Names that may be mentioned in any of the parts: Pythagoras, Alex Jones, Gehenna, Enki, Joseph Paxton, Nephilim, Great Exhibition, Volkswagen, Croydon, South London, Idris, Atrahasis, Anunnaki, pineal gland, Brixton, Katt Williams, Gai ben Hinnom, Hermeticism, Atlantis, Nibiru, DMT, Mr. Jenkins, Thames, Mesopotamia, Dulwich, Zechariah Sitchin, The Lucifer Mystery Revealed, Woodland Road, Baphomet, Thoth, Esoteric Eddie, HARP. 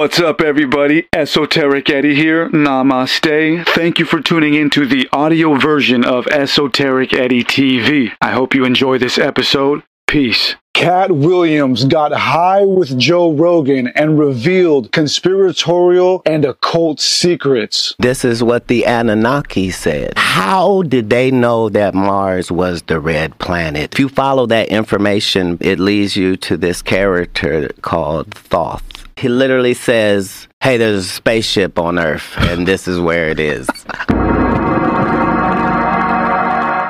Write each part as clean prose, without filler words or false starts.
What's up, everybody? Esoteric Eddie here. Namaste. Thank you for tuning into the audio version of Esoteric Eddie TV. I hope you enjoy this episode. Peace. Katt Williams got high with Joe Rogan and revealed conspiratorial and occult secrets. This is what the Anunnaki said. How did they know that Mars was the red planet? If you follow that information, it leads you to this character called Thoth. He literally says, hey, there's a spaceship on Earth, and this is where it is.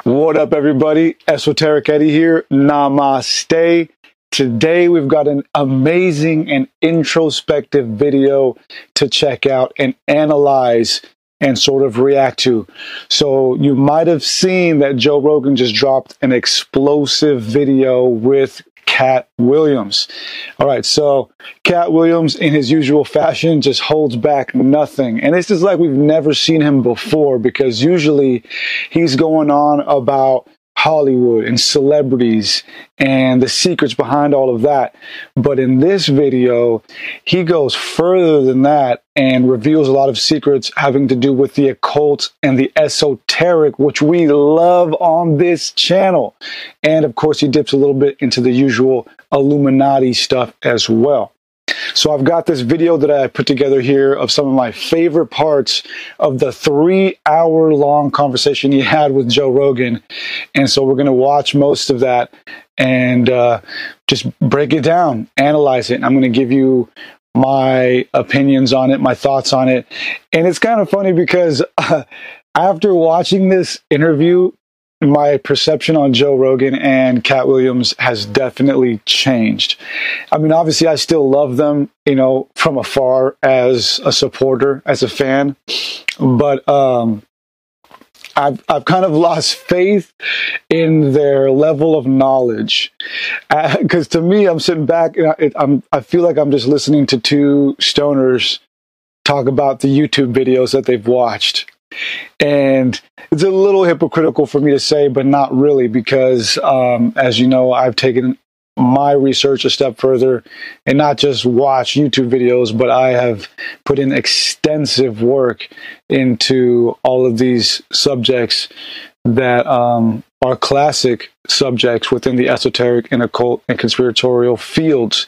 What up, everybody? Esoteric Eddie here. Namaste. Today, we've got an amazing and introspective video to check out and analyze and sort of react to. So you might have seen that Joe Rogan just dropped an explosive video with Katt Williams. All right, so Katt Williams, in his usual fashion, just holds back nothing. And this is like we've never seen him before, because usually he's going on about Hollywood and celebrities and the secrets behind all of that. But in this video, he goes further than that and reveals a lot of secrets having to do with the occult and the esoteric, which we love on this channel. And of course, he dips a little bit into the usual Illuminati stuff as well. So I've got this video that I put together here of some of my favorite parts of the 3-hour-long conversation he had with Joe Rogan. And so we're going to watch most of that and just break it down, analyze it. And I'm going to give you my opinions on it, my thoughts on it. And it's kind of funny because after watching this interview, my perception on Joe Rogan and Katt Williams has definitely changed. I mean, obviously, I still love them, you know, from afar as a supporter, as a fan. But I've kind of lost faith in their level of knowledge. Because to me, I'm sitting back and I feel like I'm just listening to two stoners talk about the YouTube videos that they've watched. And it's a little hypocritical for me to say, but not really, because as you know, I've taken my research a step further and not just watch YouTube videos, but I have put in extensive work into all of these subjects that are classic subjects within the esoteric and occult and conspiratorial fields.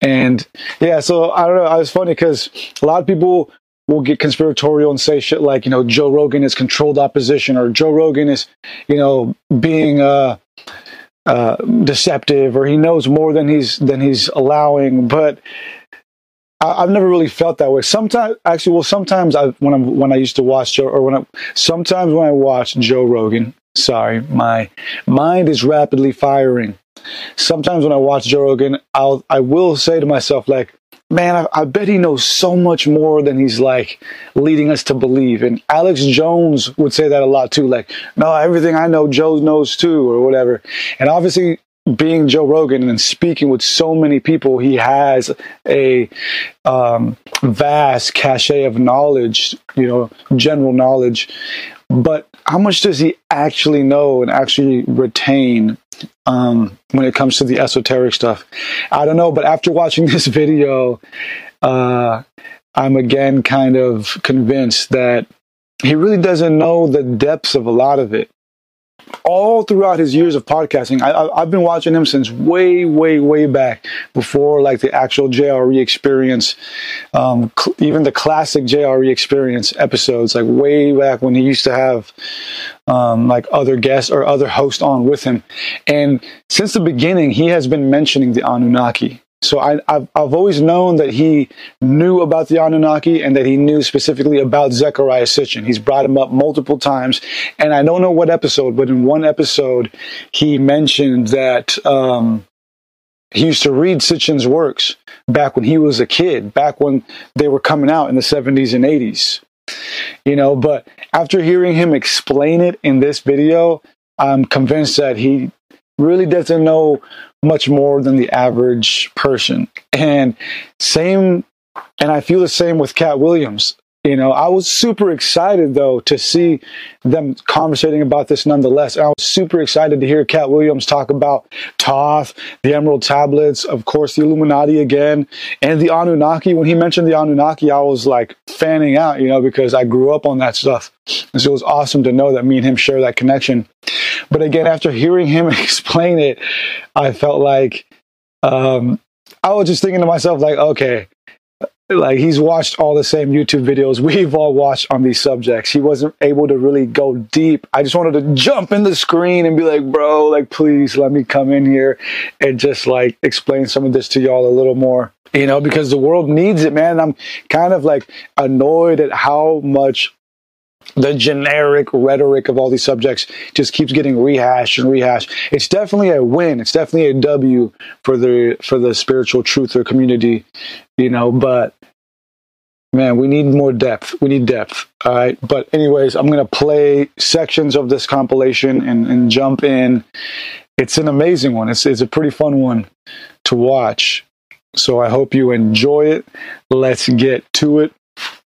And yeah, so I don't know. It was funny because a lot of people will get conspiratorial and say shit like, you know, Joe Rogan is controlled opposition, or Joe Rogan is, you know, being deceptive, or he knows more than he's allowing. But I've never really felt that way. Sometimes, actually, well, sometimes when I watch Joe Rogan, sorry, my mind is rapidly firing. Sometimes when I watch Joe Rogan, I will say to myself, like, man, I bet he knows so much more than he's, like, leading us to believe. And Alex Jones would say that a lot, too. Like, no, everything I know, Joe knows, too, or whatever. And obviously, being Joe Rogan and speaking with so many people, he has a vast cachet of knowledge, you know, general knowledge. But how much does he actually know and actually retain when it comes to the esoteric stuff? I don't know, but after watching this video, I'm again kind of convinced that he really doesn't know the depths of a lot of it. All throughout his years of podcasting, I've been watching him since way, way, way back, before like the actual JRE experience, even the classic JRE experience episodes, like way back when he used to have like other guests or other hosts on with him. And since the beginning, he has been mentioning the Anunnaki. So I've always known that he knew about the Anunnaki and that he knew specifically about Zechariah Sitchin. He's brought him up multiple times. And I don't know what episode, but in one episode, he mentioned that he used to read Sitchin's works back when he was a kid, back when they were coming out in the 70s and 80s. You know, but after hearing him explain it in this video, I'm convinced that he really doesn't know much more than the average person. And I feel the same with Katt Williams. You know, I was super excited, though, to see them conversating about this nonetheless. And I was super excited to hear Katt Williams talk about Thoth, the Emerald Tablets, of course, the Illuminati again, and the Anunnaki. When he mentioned the Anunnaki, I was like fanning out, you know, because I grew up on that stuff. And so it was awesome to know that me and him share that connection. But again, after hearing him explain it, I felt like I was just thinking to myself, like, okay, like he's watched all the same YouTube videos we've all watched on these subjects. He wasn't able to really go deep. I just wanted to jump in the screen and be like, bro, like, please let me come in here and just like explain some of this to y'all a little more, you know, because the world needs it, man. I'm kind of like annoyed at how much the generic rhetoric of all these subjects just keeps getting rehashed and rehashed. It's definitely a win. It's definitely a W for the spiritual truth or community, you know, but man, we need more depth. We need depth. All right. But anyways, I'm going to play sections of this compilation and jump in. It's an amazing one. It's a pretty fun one to watch. So I hope you enjoy it. Let's get to it.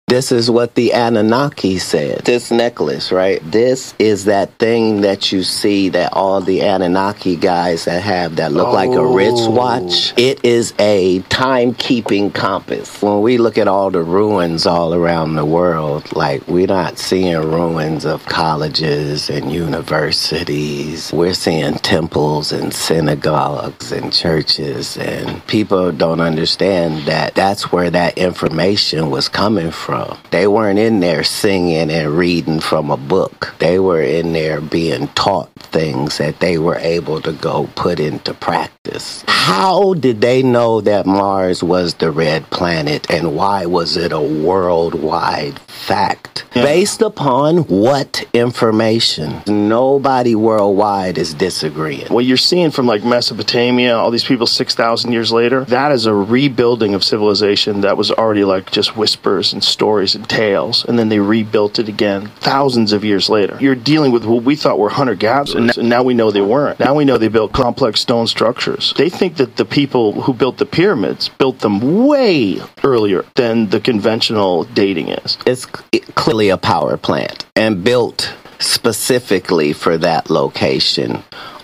This is what the Anunnaki said. This necklace, right? This is that thing that you see that all the Anunnaki guys that have that look like a wristwatch. It is a timekeeping compass. When we look at all the ruins all around the world, like, we're not seeing ruins of colleges and universities. We're seeing temples and synagogues and churches, and people don't understand that that's where that information was coming from. They weren't in there singing and reading from a book. They were in there being taught things that they were able to go put into practice. How did they know that Mars was the red planet, and why was it a worldwide fact? Yeah. Based upon what information? Nobody worldwide is disagreeing. What you're seeing from like Mesopotamia, all these people 6,000 years later, that is a rebuilding of civilization that was already like just whispers and stories. And tales, and then they rebuilt it again thousands of years later. You're dealing with what we thought were hunter-gatherers, and now we know they weren't. Now we know they built complex stone structures. They think that the people who built the pyramids built them way earlier than the conventional dating is. It's clearly a power plant and built specifically for that location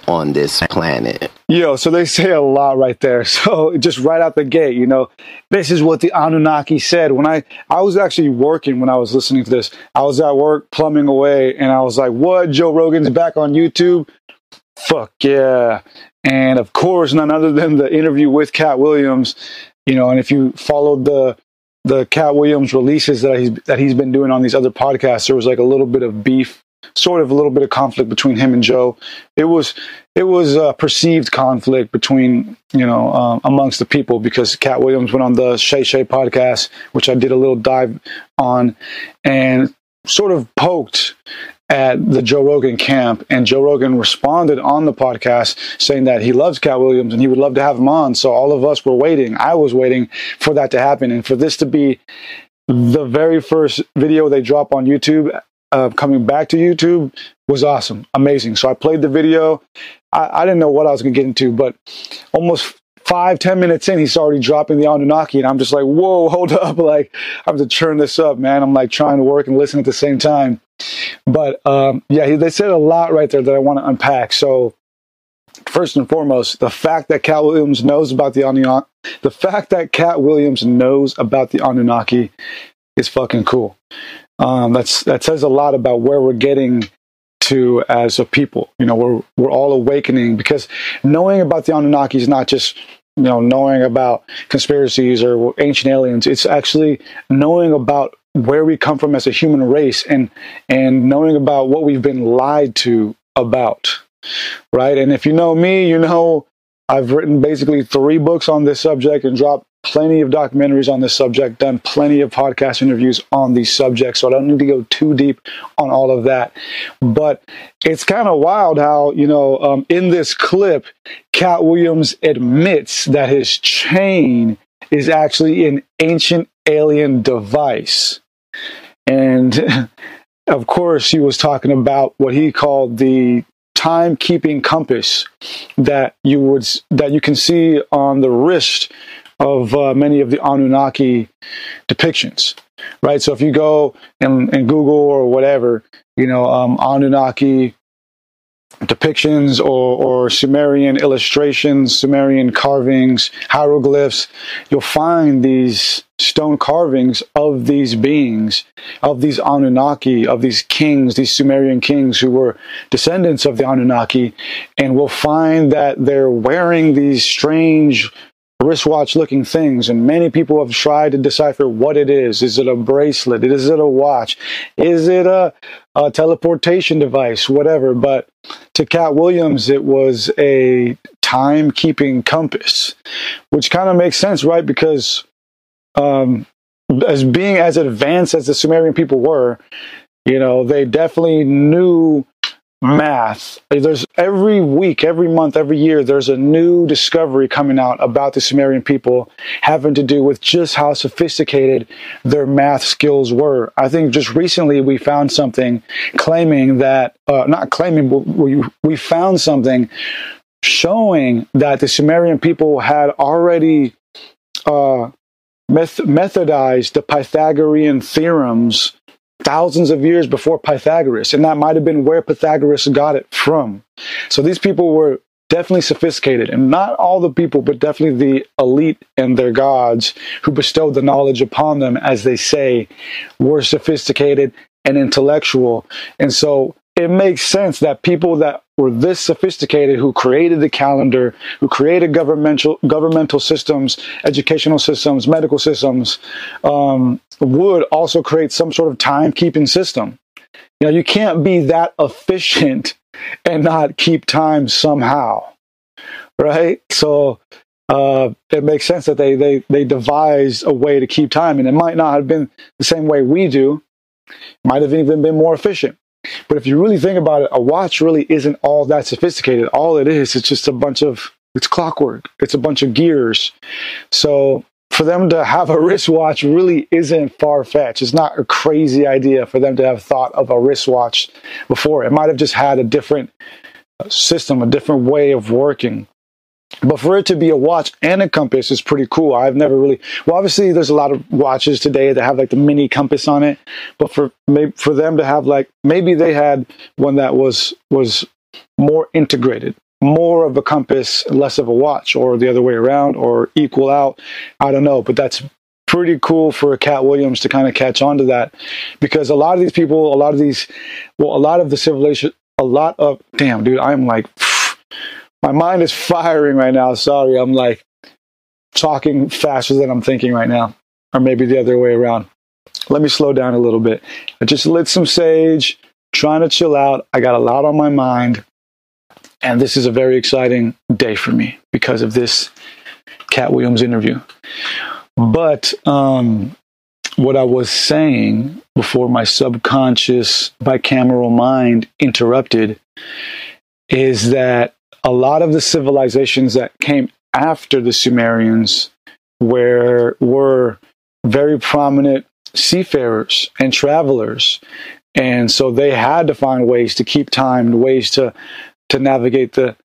on this planet. Yo, so they say a lot right there. So just right out the gate, you know, this is what the Anunnaki said. When I was actually working when I was listening to this, I was at work plumbing away, and I was like, what? Joe Rogan's back on YouTube? Fuck yeah. And of course, none other than the interview with Katt Williams, you know, and if you followed the Katt Williams releases that he's been doing on these other podcasts, there was like a little bit of beef, sort of a little bit of conflict between him and Joe. It was a perceived conflict between, you know, amongst the people, because Katt Williams went on the Shay Shay podcast, which I did a little dive on, and sort of poked at the Joe Rogan camp. And Joe Rogan responded on the podcast saying that he loves Katt Williams and he would love to have him on. So all of us were waiting. I was waiting for that to happen. And for this to be the very first video they drop on YouTube, coming back to YouTube, was awesome, amazing. So I played the video. I didn't know what I was going to get into, but almost 5-10 minutes in, he's already dropping the Anunnaki, and I'm just like, whoa, hold up. Like, I have to turn this up, man. I'm like trying to work and listen at the same time. But yeah, they said a lot right there that I want to unpack. So first and foremost, the fact that Katt Williams knows about the Anunnaki is fucking cool. That says a lot about where we're getting to as a people. You know, we're all awakening, because knowing about the Anunnaki is not just, you know, knowing about conspiracies or ancient aliens. It's actually knowing about where we come from as a human race, and knowing about what we've been lied to about, right? And if you know me, you know I've written basically 3 books on this subject and dropped plenty of documentaries on this subject, done plenty of podcast interviews on these subjects, so I don't need to go too deep on all of that. But it's kind of wild how, you know, in this clip, Katt Williams admits that his chain is actually an ancient alien device. And, of course, he was talking about what he called the timekeeping compass that you can see on the wrist of many of the Anunnaki depictions, right? So if you go and Google or whatever, you know, Anunnaki depictions or Sumerian illustrations, Sumerian carvings, hieroglyphs, you'll find these stone carvings of these beings, of these Anunnaki, of these kings, these Sumerian kings who were descendants of the Anunnaki, and we'll find that they're wearing these strange wristwatch-looking things, and many people have tried to decipher what it is. Is it a bracelet? Is it a watch? Is it a teleportation device? Whatever. But to Katt Williams, it was a timekeeping compass, which kind of makes sense, right? Because as being as advanced as the Sumerian people were, you know, they definitely knew math. There's every week, every month, every year, there's a new discovery coming out about the Sumerian people having to do with just how sophisticated their math skills were. I think just recently we found something claiming that, not claiming, but we found something showing that the Sumerian people had already methodized the Pythagorean theorems thousands of years before Pythagoras, and that might have been where Pythagoras got it from. So these people were definitely sophisticated, and not all the people, but definitely the elite and their gods who bestowed the knowledge upon them, as they say, were sophisticated and intellectual. And so it makes sense that people that were this sophisticated, who created the calendar, who created governmental systems, educational systems, medical systems, would also create some sort of timekeeping system. You know, you can't be that efficient and not keep time somehow, right? So it makes sense that they devised a way to keep time, and it might not have been the same way we do. It might have even been more efficient. But if you really think about it, a watch really isn't all that sophisticated. All it is, it's just a bunch of, it's clockwork. It's a bunch of gears. So for them to have a wristwatch really isn't far-fetched. It's not a crazy idea for them to have thought of a wristwatch before. It might have just had a different system, a different way of working. But for it to be a watch and a compass is pretty cool. I've never really... Well, obviously, there's a lot of watches today that have, like, the mini compass on it. But for them to have, like... Maybe they had one that was more integrated. More of a compass, less of a watch. Or the other way around. Or equal out. I don't know. But that's pretty cool for Katt Williams to kind of catch on to that. Because a lot of these people... Well, a lot of the civilization... A lot of... Damn, dude. I'm like... My mind is firing right now. Sorry, I'm like talking faster than I'm thinking right now. Or maybe the other way around. Let me slow down a little bit. I just lit some sage, trying to chill out. I got a lot on my mind. And this is a very exciting day for me because of this Katt Williams interview. But what I was saying before my subconscious bicameral mind interrupted is that a lot of the civilizations that came after the Sumerians were very prominent seafarers and travelers. And so they had to find ways to keep time, ways to navigate the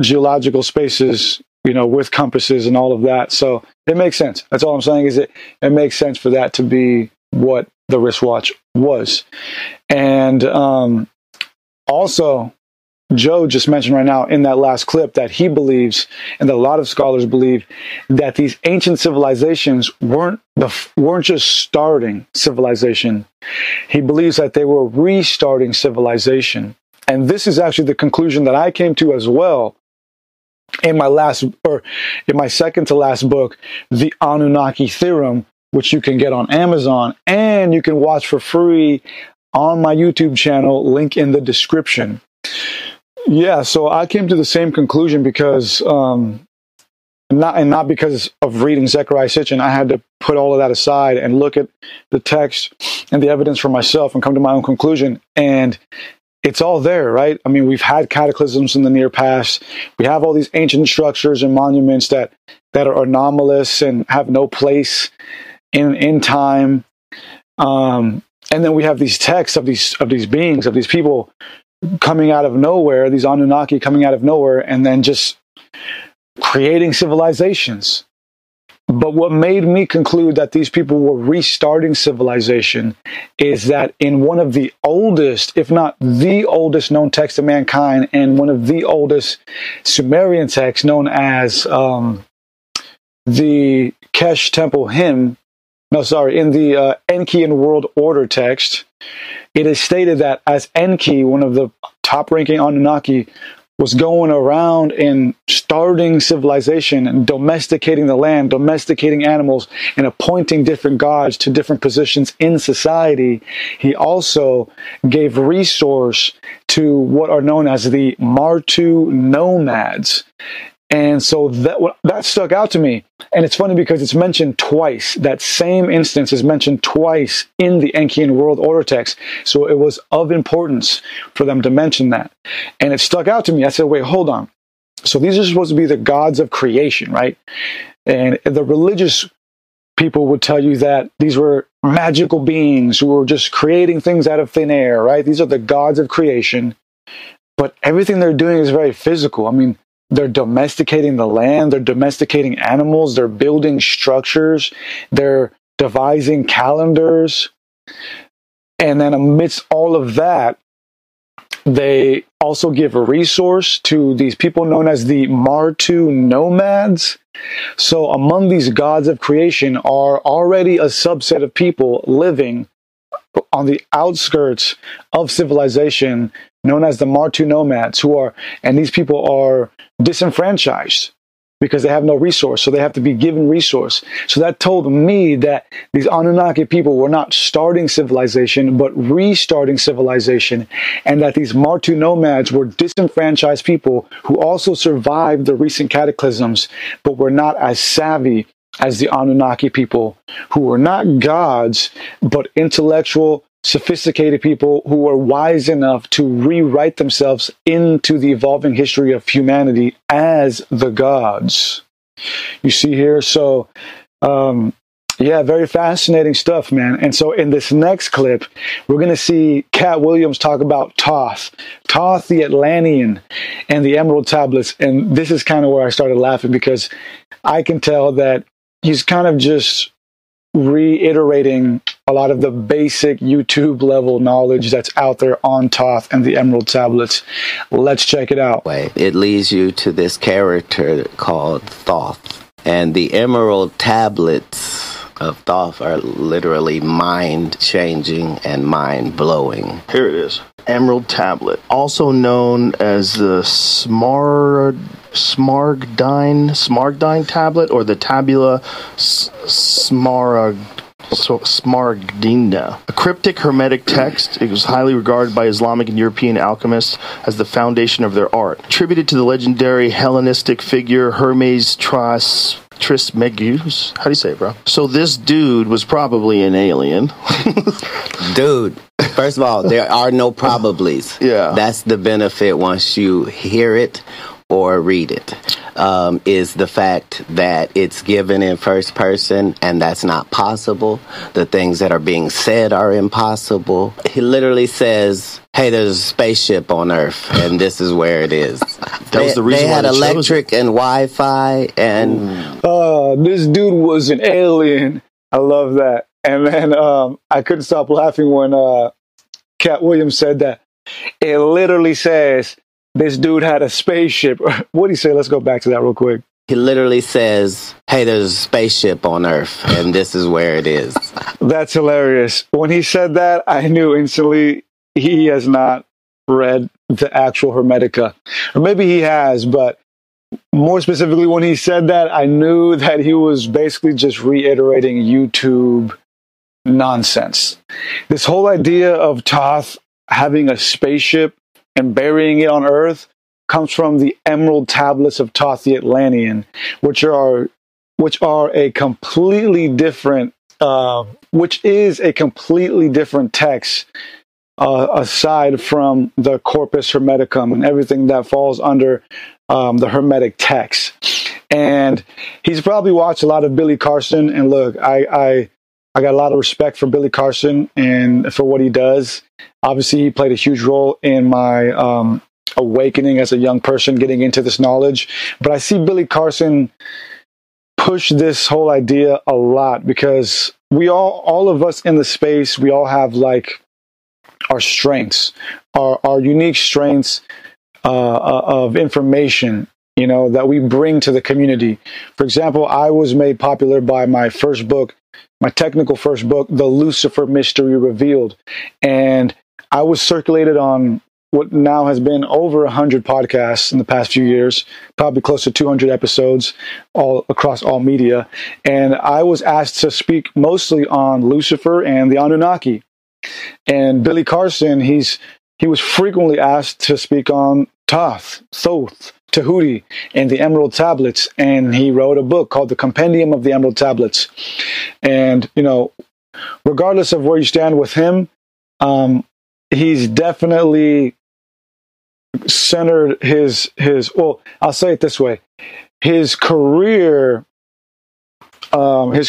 geological spaces, you know, with compasses and all of that. So it makes sense. That's all I'm saying is it makes sense for that to be what the wristwatch was. And, also, Joe just mentioned right now in that last clip that he believes, and that a lot of scholars believe, that these ancient civilizations weren't just starting civilization. He believes that they were restarting civilization. And this is actually the conclusion that I came to as well in my second to last book, The Anunnaki Theorem, which you can get on Amazon and you can watch for free on my YouTube channel, link in the description. Yeah, so I came to the same conclusion because, not because of reading Zechariah Sitchin. I had to put all of that aside and look at the text and the evidence for myself and come to my own conclusion. And it's all there, right? I mean, we've had cataclysms in the near past. We have all these ancient structures and monuments that are anomalous and have no place in time. And then we have these texts of these beings, of these people coming out of nowhere, these Anunnaki coming out of nowhere, and then just creating civilizations. But what made me conclude that these people were restarting civilization is that in one of the oldest, if not the oldest known text of mankind, and one of the oldest Sumerian texts known as the Kesh Temple Hymn, in the Enki and World Order text, it is stated that as Enki, one of the top-ranking Anunnaki, was going around and starting civilization and domesticating the land, domesticating animals, and appointing different gods to different positions in society, he also gave resource to what are known as the Martu nomads. And so that stuck out to me. And it's funny because it's mentioned twice. That same instance is mentioned twice in the Enki and World Order text. So it was of importance for them to mention that. And it stuck out to me. I said, wait, hold on. So these are supposed to be the gods of creation, right? And the religious people would tell you that these were magical beings who were just creating things out of thin air, right? These are the gods of creation. But everything they're doing is very physical. I mean, they're domesticating the land, they're domesticating animals, they're building structures, they're devising calendars. And then amidst all of that, they also give a resource to these people known as the Martu nomads. So among these gods of creation are already a subset of people living on the outskirts of civilization known as the Martu nomads, and these people are disenfranchised because they have no resource, so they have to be given resource. So that told me that these Anunnaki people were not starting civilization, but restarting civilization, and that these Martu nomads were disenfranchised people who also survived the recent cataclysms, but were not as savvy as the Anunnaki people, who were not gods, but intellectual, sophisticated people who were wise enough to rewrite themselves into the evolving history of humanity as the gods. You see here? So, yeah, very fascinating stuff, man. And so in this next clip, we're going to see Katt Williams talk about Thoth the Atlantean, and the Emerald Tablets. And this is kind of where I started laughing, because I can tell that he's kind of just reiterating a lot of the basic YouTube level knowledge that's out there on Thoth and the Emerald Tablets. Let's check it out. It leads you to this character called Thoth, and the Emerald Tablets of Thoth are literally mind-changing and mind-blowing. Here it is. Emerald Tablet, also known as the Smaragdine Tablet, or the Tabula Smaragdina. A cryptic Hermetic text, it was highly regarded by Islamic and European alchemists as the foundation of their art. Attributed to the legendary Hellenistic figure Hermes Trismegistus. How do you say it, bro? So this dude was probably an alien. Dude, first of all, there are no probablys. Yeah. That's the benefit once you hear it or read it, is the fact that it's given in first person, and that's not possible. The things that are being said are impossible. He literally says, hey, there's a spaceship on Earth, and this is where it is. They had electric and Wi-Fi, and... this dude was an alien. I love that. And then I couldn't stop laughing when Katt Williams said that. It literally says... this dude had a spaceship. What did he say? Let's go back to that real quick. He literally says, hey, there's a spaceship on Earth, and this is where it is. That's hilarious. When he said that, I knew instantly he has not read the actual Hermetica. Or maybe he has, but more specifically, when he said that, I knew that he was basically just reiterating YouTube nonsense. This whole idea of Thoth having a spaceship and burying it on Earth comes from the Emerald Tablets of Thoth the Atlantean, which is a completely different text aside from the Corpus Hermeticum and everything that falls under the Hermetic text. And he's probably watched a lot of Billy Carson. And look, I got a lot of respect for Billy Carson and for what he does. Obviously, he played a huge role in my awakening as a young person, getting into this knowledge. But I see Billy Carson push this whole idea a lot because we all of us in the space, we all have like our strengths, our unique strengths of information, you know, that we bring to the community. For example, I was made popular by my first book, my technical first book, The Lucifer Mystery Revealed. And I was circulated on what now has been over 100 podcasts in the past few years, probably close to 200 episodes all across all media. And I was asked to speak mostly on Lucifer and the Anunnaki. And Billy Carson, he was frequently asked to speak on Thoth, Tahuti, and the Emerald Tablets. And he wrote a book called The Compendium of the Emerald Tablets. And, you know, regardless of where you stand with him, he's definitely centered his well, I'll say it this way. His career, in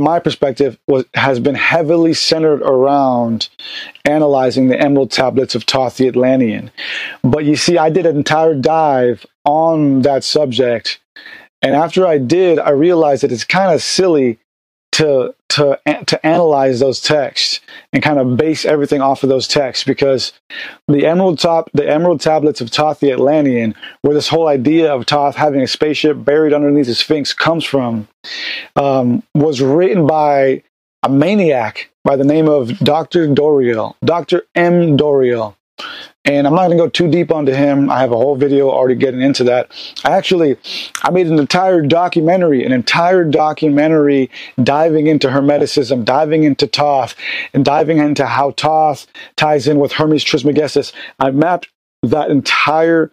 my perspective, has been heavily centered around analyzing the Emerald Tablets of Thoth the Atlantean. But you see, I did an entire dive on that subject. And after I did, I realized that it's kind of silly to analyze those texts and kind of base everything off of those texts, because the Emerald Tablets of Thoth the Atlantean, where this whole idea of Thoth having a spaceship buried underneath the Sphinx comes from, was written by a maniac by the name of Dr. M. Doriel. And I'm not going to go too deep onto him. I have a whole video already getting into that. I made an entire documentary diving into Hermeticism, diving into Thoth, and diving into how Thoth ties in with Hermes Trismegistus. I mapped that entire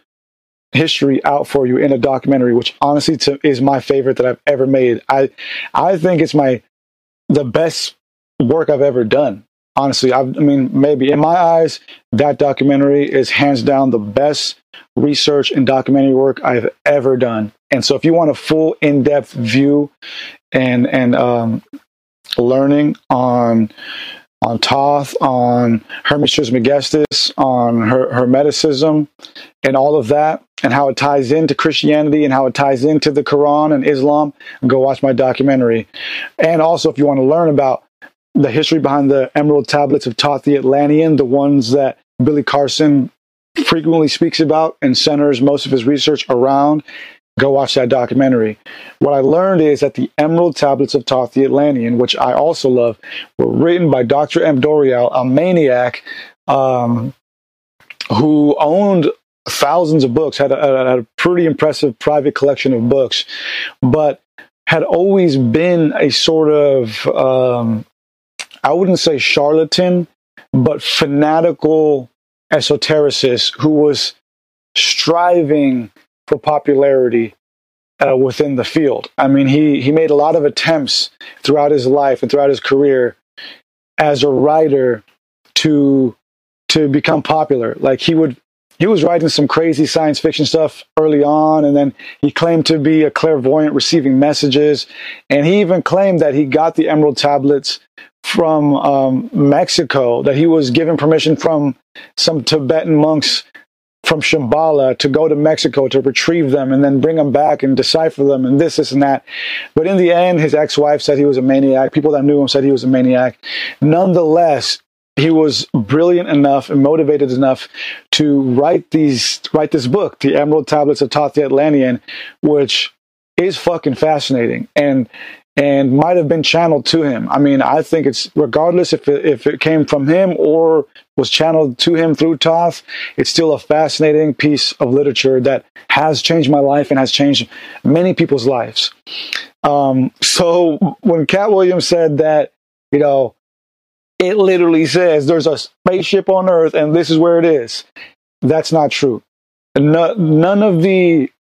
history out for you in a documentary, which honestly is my favorite that I've ever made. I think it's the best work I've ever done. Honestly, maybe in my eyes, that documentary is hands down the best research and documentary work I've ever done. And so if you want a full in-depth view and learning on Thoth, on Hermes Trismegistus, on Hermeticism, and all of that, and how it ties into Christianity and how it ties into the Quran and Islam, go watch my documentary. And also, if you want to learn about the history behind the Emerald Tablets of Thoth the Atlantean, the ones that Billy Carson frequently speaks about and centers most of his research around, go watch that documentary. What I learned is that the Emerald Tablets of Thoth the Atlantean, which I also love, were written by Dr. M. Doriel, a maniac who owned thousands of books, had a pretty impressive private collection of books, but had always been a sort of I wouldn't say charlatan, but fanatical esotericist who was striving for popularity within the field. I mean, he made a lot of attempts throughout his life and throughout his career as a writer to become popular. Like he was writing some crazy science fiction stuff early on, and then he claimed to be a clairvoyant receiving messages, and he even claimed that he got the Emerald Tablets from Mexico, that he was given permission from some Tibetan monks from Shambhala to go to Mexico to retrieve them and then bring them back and decipher them and this and that. But in the end, his ex-wife said he was a maniac. People that knew him said he was a maniac. Nonetheless, he was brilliant enough and motivated enough to write this book, The Emerald Tablets of Thoth the Atlantean, which is fucking fascinating. And might have been channeled to him. I mean, I think it's, regardless if it came from him or was channeled to him through Thoth, it's still a fascinating piece of literature that has changed my life and has changed many people's lives. So when Katt Williams said that, you know, it literally says there's a spaceship on Earth and this is where it is, that's not true. None of the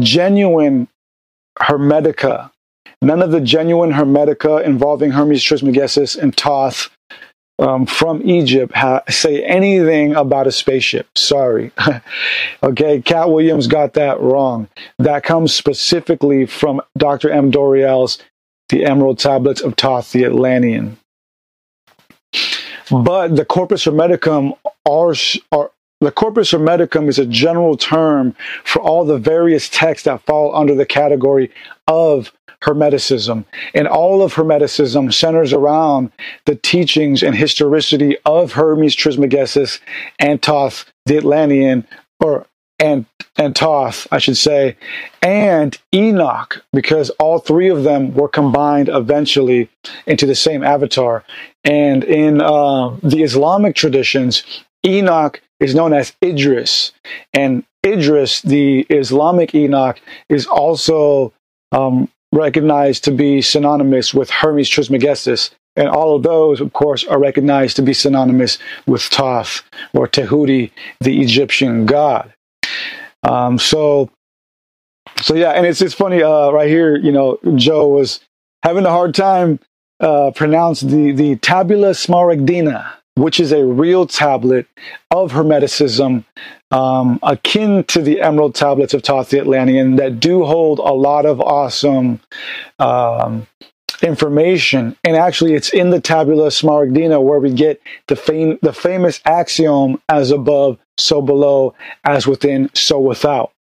genuine Hermetica, none of the genuine Hermetica involving Hermes Trismegistus and Thoth from Egypt say anything about a spaceship. Sorry. Okay, Katt Williams got that wrong. That comes specifically from Dr. M. Doriel's The Emerald Tablets of Thoth the Atlantean. But the Corpus Hermeticum are The Corpus Hermeticum is a general term for all the various texts that fall under the category of Hermeticism. And all of Hermeticism centers around the teachings and historicity of Hermes Trismegistus and Thoth, the Atlantean, and Thoth, I should say, and Enoch, because all three of them were combined eventually into the same avatar. And in the Islamic traditions, Enoch is known as Idris, and Idris, the Islamic Enoch, is also recognized to be synonymous with Hermes Trismegistus, and all of those, of course, are recognized to be synonymous with Thoth or Tehuti, the Egyptian god. So yeah, and it's funny right here. You know, Joe was having a hard time pronouncing the Tabula Smaragdina, which is a real tablet of Hermeticism, akin to the Emerald Tablets of Thoth the Atlantean, that do hold a lot of awesome information. And actually, it's in the Tabula Smaragdina where we get the famous axiom, as above, so below, as within, so without.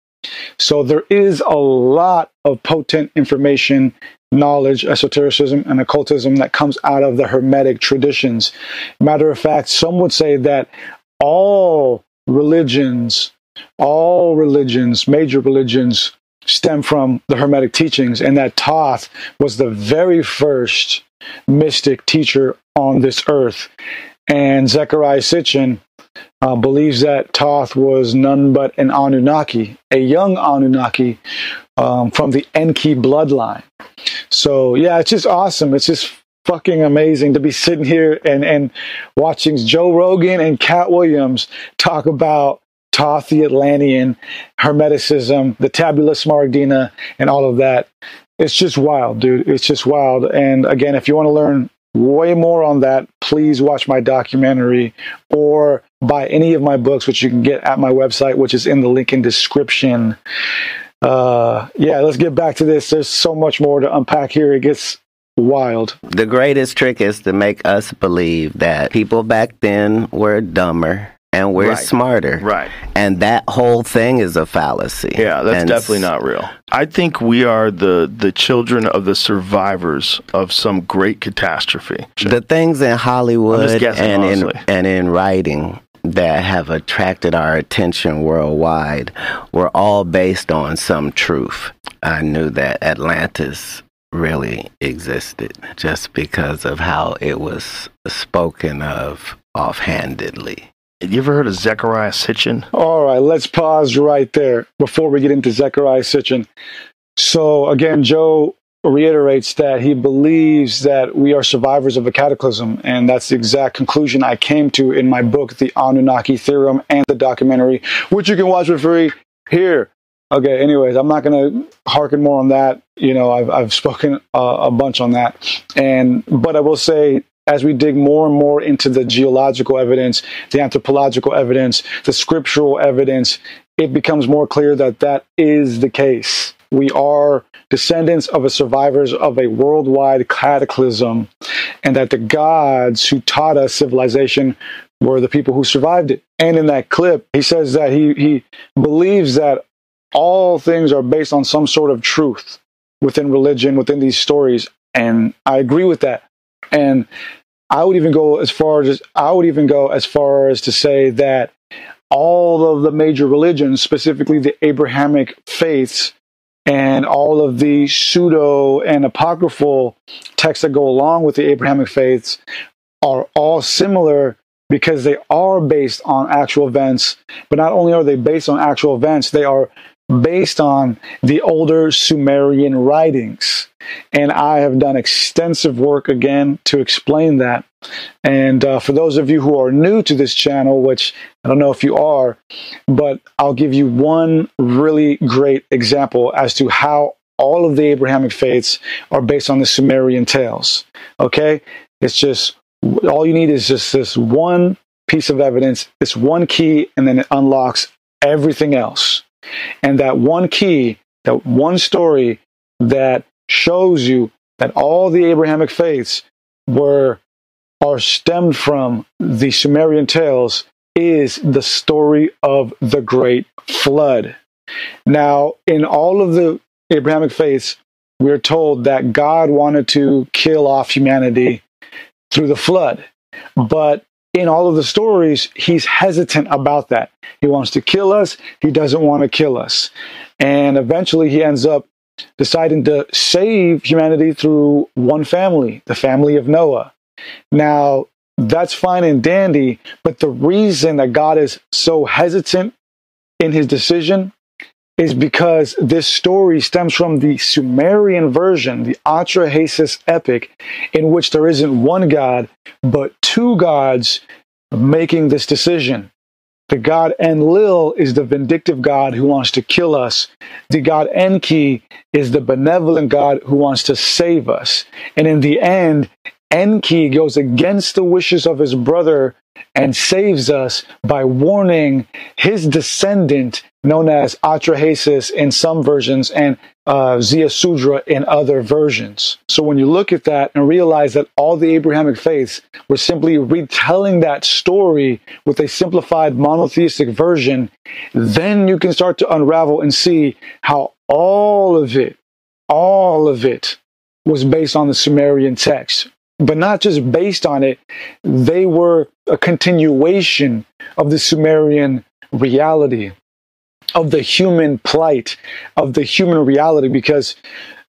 So there is a lot of potent information, knowledge, esotericism, and occultism that comes out of the Hermetic traditions. Matter of fact, some would say that all religions, major religions, stem from the Hermetic teachings, and that Thoth was the very first mystic teacher on this earth. And Zechariah Sitchin believes that Thoth was none but an Anunnaki, a young Anunnaki from the Enki bloodline. So yeah, it's just awesome. It's just fucking amazing to be sitting here and watching Joe Rogan and Katt Williams talk about Thoth the Atlantean, Hermeticism, the Tabula Smaragdina, and all of that. It's just wild, dude. It's just wild. And again, if you want to learn way more on that, please watch my documentary or buy any of my books, which you can get at my website, which is in the link in description. Yeah, let's get back to this. There's so much more to unpack here. It gets wild. The greatest trick is to make us believe that people back then were dumber and we're smarter. Right. And that whole thing is a fallacy. Yeah, that's definitely not real. I think we are the children of the survivors of some great catastrophe. Sure. The things in Hollywood and in writing that have attracted our attention worldwide were all based on some truth. I knew that Atlantis really existed just because of how it was spoken of offhandedly. You ever heard of Zechariah Sitchin? All right, let's pause right there before we get into Zechariah Sitchin. So again, Joe reiterates that he believes that we are survivors of a cataclysm, and that's the exact conclusion I came to in my book, The Anunnaki Theorem, and the documentary, which you can watch for free here. Okay, anyways, I'm not going to harken more on that. You know, I've spoken a bunch on that, but I will say, as we dig more and more into the geological evidence, the anthropological evidence, the scriptural evidence, it becomes more clear that that is the case. We are descendants of survivors of a worldwide cataclysm, and that the gods who taught us civilization were the people who survived it. And in that clip, he says that he believes that all things are based on some sort of truth within religion, within these stories, and I agree with that. And I would even go as far as to say that all of the major religions, specifically the Abrahamic faiths and all of the pseudo and apocryphal texts that go along with the Abrahamic faiths, are all similar because they are based on actual events. But not only are they based on actual events, they are based on the older Sumerian writings. And I have done extensive work, again, to explain that. And for those of you who are new to this channel, which I don't know if you are, but I'll give you one really great example as to how all of the Abrahamic faiths are based on the Sumerian tales. Okay? It's just, all you need is just this one piece of evidence, this one key, and then it unlocks everything else. And that one key, that one story that shows you that all the Abrahamic faiths are stemmed from the Sumerian tales is the story of the Great Flood. Now, in all of the Abrahamic faiths, we're told that God wanted to kill off humanity through the flood. But in all of the stories, he's hesitant about that. He wants to kill us. He doesn't want to kill us. And eventually he ends up deciding to save humanity through one family, the family of Noah. Now, that's fine and dandy, but the reason that God is so hesitant in his decision is because this story stems from the Sumerian version, the Atrahasis epic, in which there isn't one God, but two gods making this decision. The god Enlil is the vindictive god who wants to kill us. The god Enki is the benevolent god who wants to save us. And in the end, Enki goes against the wishes of his brother and saves us by warning his descendant, known as Atrahasis in some versions and Zeusudra in other versions. So when you look at that and realize that all the Abrahamic faiths were simply retelling that story with a simplified monotheistic version, then you can start to unravel and see how all of it was based on the Sumerian text. But not just based on it, they were a continuation of the Sumerian reality, of the human plight, of the human reality, because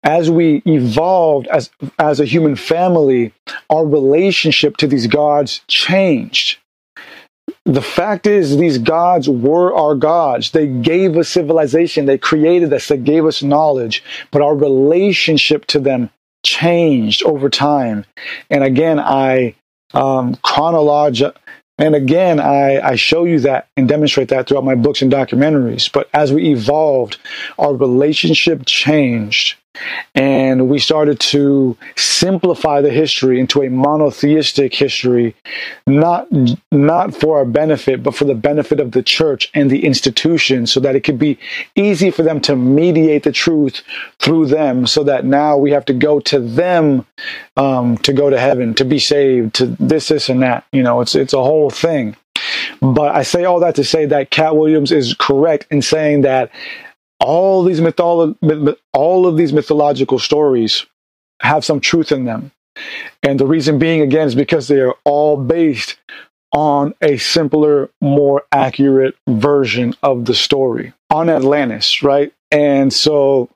as we evolved as a human family, our relationship to these gods changed. The fact is, these gods were our gods. They gave us civilization. They created us. They gave us knowledge. But our relationship to them changed over time. And again, I show you that and demonstrate that throughout my books and documentaries. But as we evolved, our relationship changed, and we started to simplify the history into a monotheistic history, not for our benefit, but for the benefit of the church and the institution, so that it could be easy for them to mediate the truth through them, so that now we have to go to them to go to heaven, to be saved, to this and that. You know, it's a whole thing. But I say all that to say that Katt Williams is correct in saying that all of these mythological stories have some truth in them. And the reason being, again, is because they are all based on a simpler, more accurate version of the story. On Atlantis, right? And so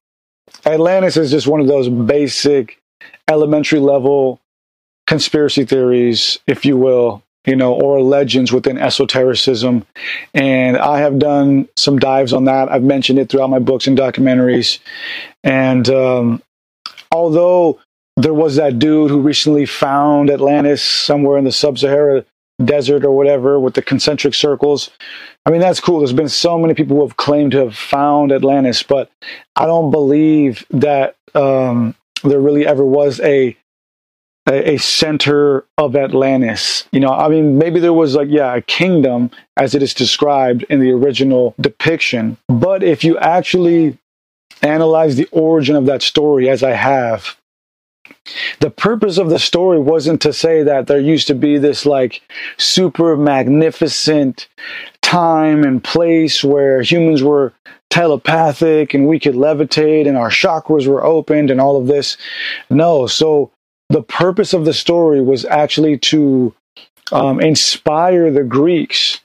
Atlantis is just one of those basic, elementary level conspiracy theories, if you will, or legends within esotericism. And I have done some dives on that. I've mentioned it throughout my books and documentaries. And although there was that dude who recently found Atlantis somewhere in the sub-Saharan desert or whatever with the concentric circles, I mean, that's cool. There's been so many people who have claimed to have found Atlantis, but I don't believe that there really ever was a center of Atlantis. I mean, maybe there was a kingdom as it is described in the original depiction. But if you actually analyze the origin of that story, as I have, the purpose of the story wasn't to say that there used to be this super magnificent time and place where humans were telepathic and we could levitate and our chakras were opened and all of this. No, so the purpose of the story was actually to inspire the Greeks,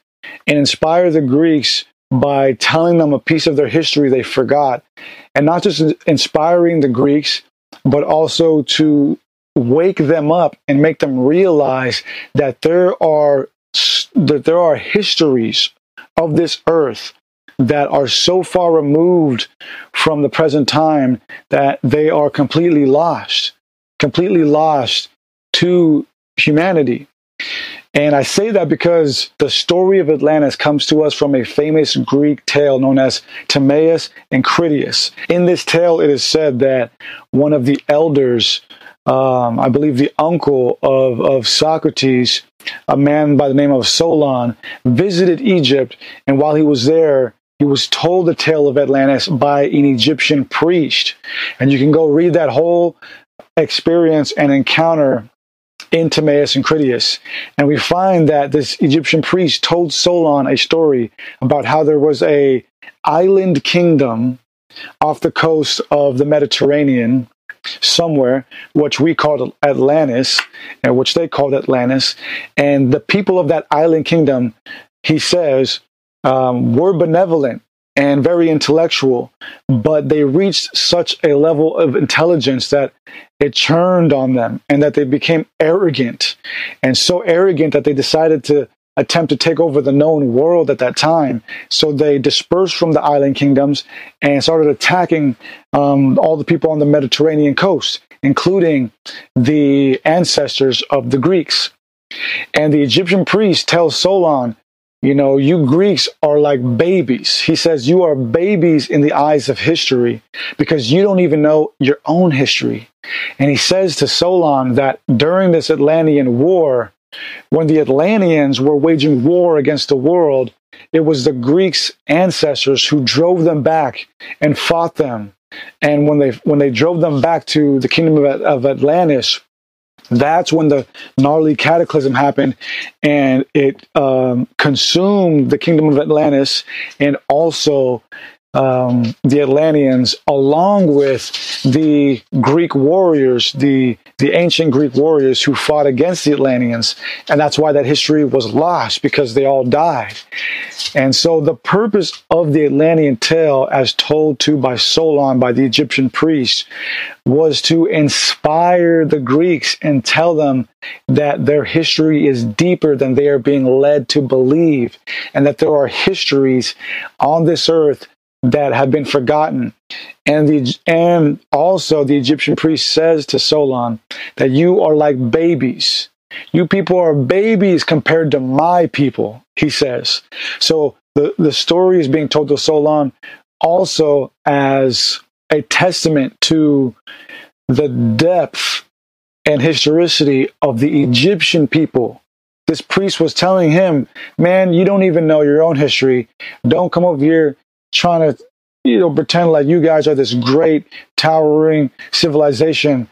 and inspire the Greeks by telling them a piece of their history they forgot. And not just inspiring the Greeks, but also to wake them up and make them realize that there are histories of this earth that are so far removed from the present time that they are completely lost to humanity. And I say that because the story of Atlantis comes to us from a famous Greek tale known as Timaeus and Critias. In this tale, it is said that one of the elders, I believe the uncle of Socrates, a man by the name of Solon, visited Egypt, and while he was there, he was told the tale of Atlantis by an Egyptian priest. And you can go read that whole experience and encounter in Timaeus and Critias. And we find that this Egyptian priest told Solon a story about how there was an island kingdom off the coast of the Mediterranean somewhere, which we called Atlantis, and which they called Atlantis. And the people of that island kingdom, he says, were benevolent and very intellectual, but they reached such a level of intelligence that it churned on them and that they became arrogant, and so arrogant that they decided to attempt to take over the known world at that time. So they dispersed from the island kingdoms and started attacking all the people on the Mediterranean coast, including the ancestors of the Greeks. And the Egyptian priest tells Solon, you know, you Greeks are like babies. He says, you are babies in the eyes of history because you don't even know your own history. And he says to Solon that during this Atlantean war, when the Atlanteans were waging war against the world, it was the Greeks' ancestors who drove them back and fought them. And when they drove them back to the kingdom of Atlantis, that's when the gnarly cataclysm happened, and it consumed the kingdom of Atlantis and also the Atlanteans, along with the Greek warriors, the ancient Greek warriors who fought against the Atlanteans. And that's why that history was lost, because they all died. And so the purpose of the Atlantean tale, as told to by Solon, by the Egyptian priest, was to inspire the Greeks and tell them that their history is deeper than they are being led to believe, and that there are histories on this earth that have been forgotten. And also the Egyptian priest says to Solon that you are like babies. You people are babies compared to my people, he says. So the story is being told to Solon also as a testament to the depth and historicity of the Egyptian people. This priest was telling him, man, you don't even know your own history. Don't come over here trying to, you know, pretend like you guys are this great, towering civilization.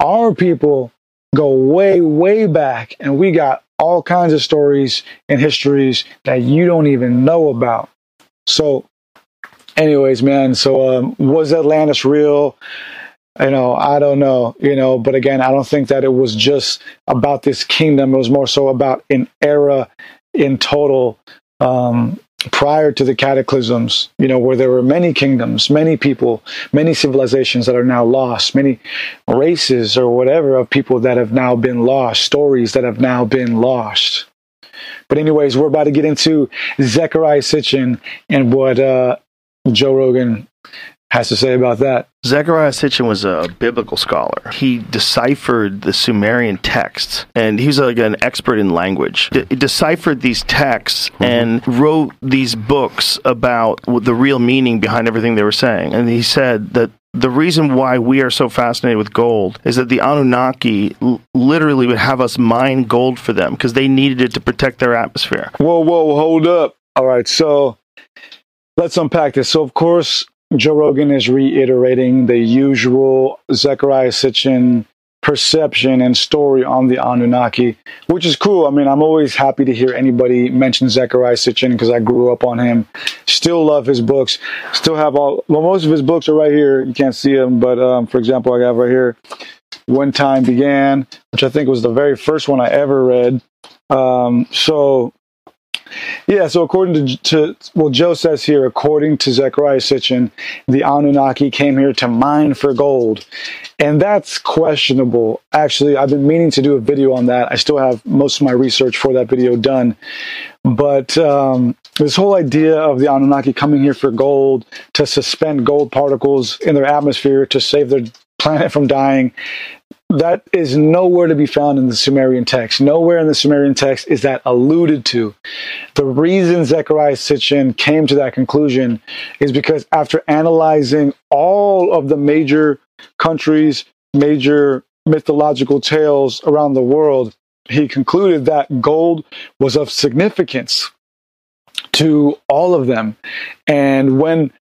Our people go way, way back, and we got all kinds of stories and histories that you don't even know about. So, anyways, man, so was Atlantis real? You know, I don't know, you know, but again, I don't think that it was just about this kingdom. It was more so about an era in total, prior to the cataclysms, you know, where there were many kingdoms, many people, many civilizations that are now lost, many races or whatever of people that have now been lost, stories that have now been lost. But anyways, we're about to get into Zechariah Sitchin and what Joe Rogan has to say about that. Zechariah Sitchin was a biblical scholar. He deciphered the Sumerian texts, and he was like an expert in language. He deciphered these texts and wrote these books about the real meaning behind everything they were saying. And he said that the reason why we are so fascinated with gold is that the Anunnaki literally would have us mine gold for them because they needed it to protect their atmosphere. Whoa, whoa, hold up. All right, so let's unpack this. So, of course, Joe Rogan is reiterating the usual Zechariah Sitchin perception and story on the Anunnaki, which is cool. I mean, I'm always happy to hear anybody mention Zechariah Sitchin because I grew up on him. Still love his books. Still have all, well, most of his books are right here. You can't see them, but for example, I have right here, When Time Began, which I think was the very first one I ever read. Yeah, so according to well, Joe says here, according to Zechariah Sitchin, the Anunnaki came here to mine for gold. And that's questionable. Actually, I've been meaning to do a video on that. I still have most of my research for that video done. But this whole idea of the Anunnaki coming here for gold, to suspend gold particles in their atmosphere to save their planet from dying, that is nowhere to be found in the Sumerian text. Nowhere in the Sumerian text is that alluded to. The reason Zechariah Sitchin came to that conclusion is because after analyzing all of the major countries, major mythological tales around the world, he concluded that gold was of significance to all of them. And when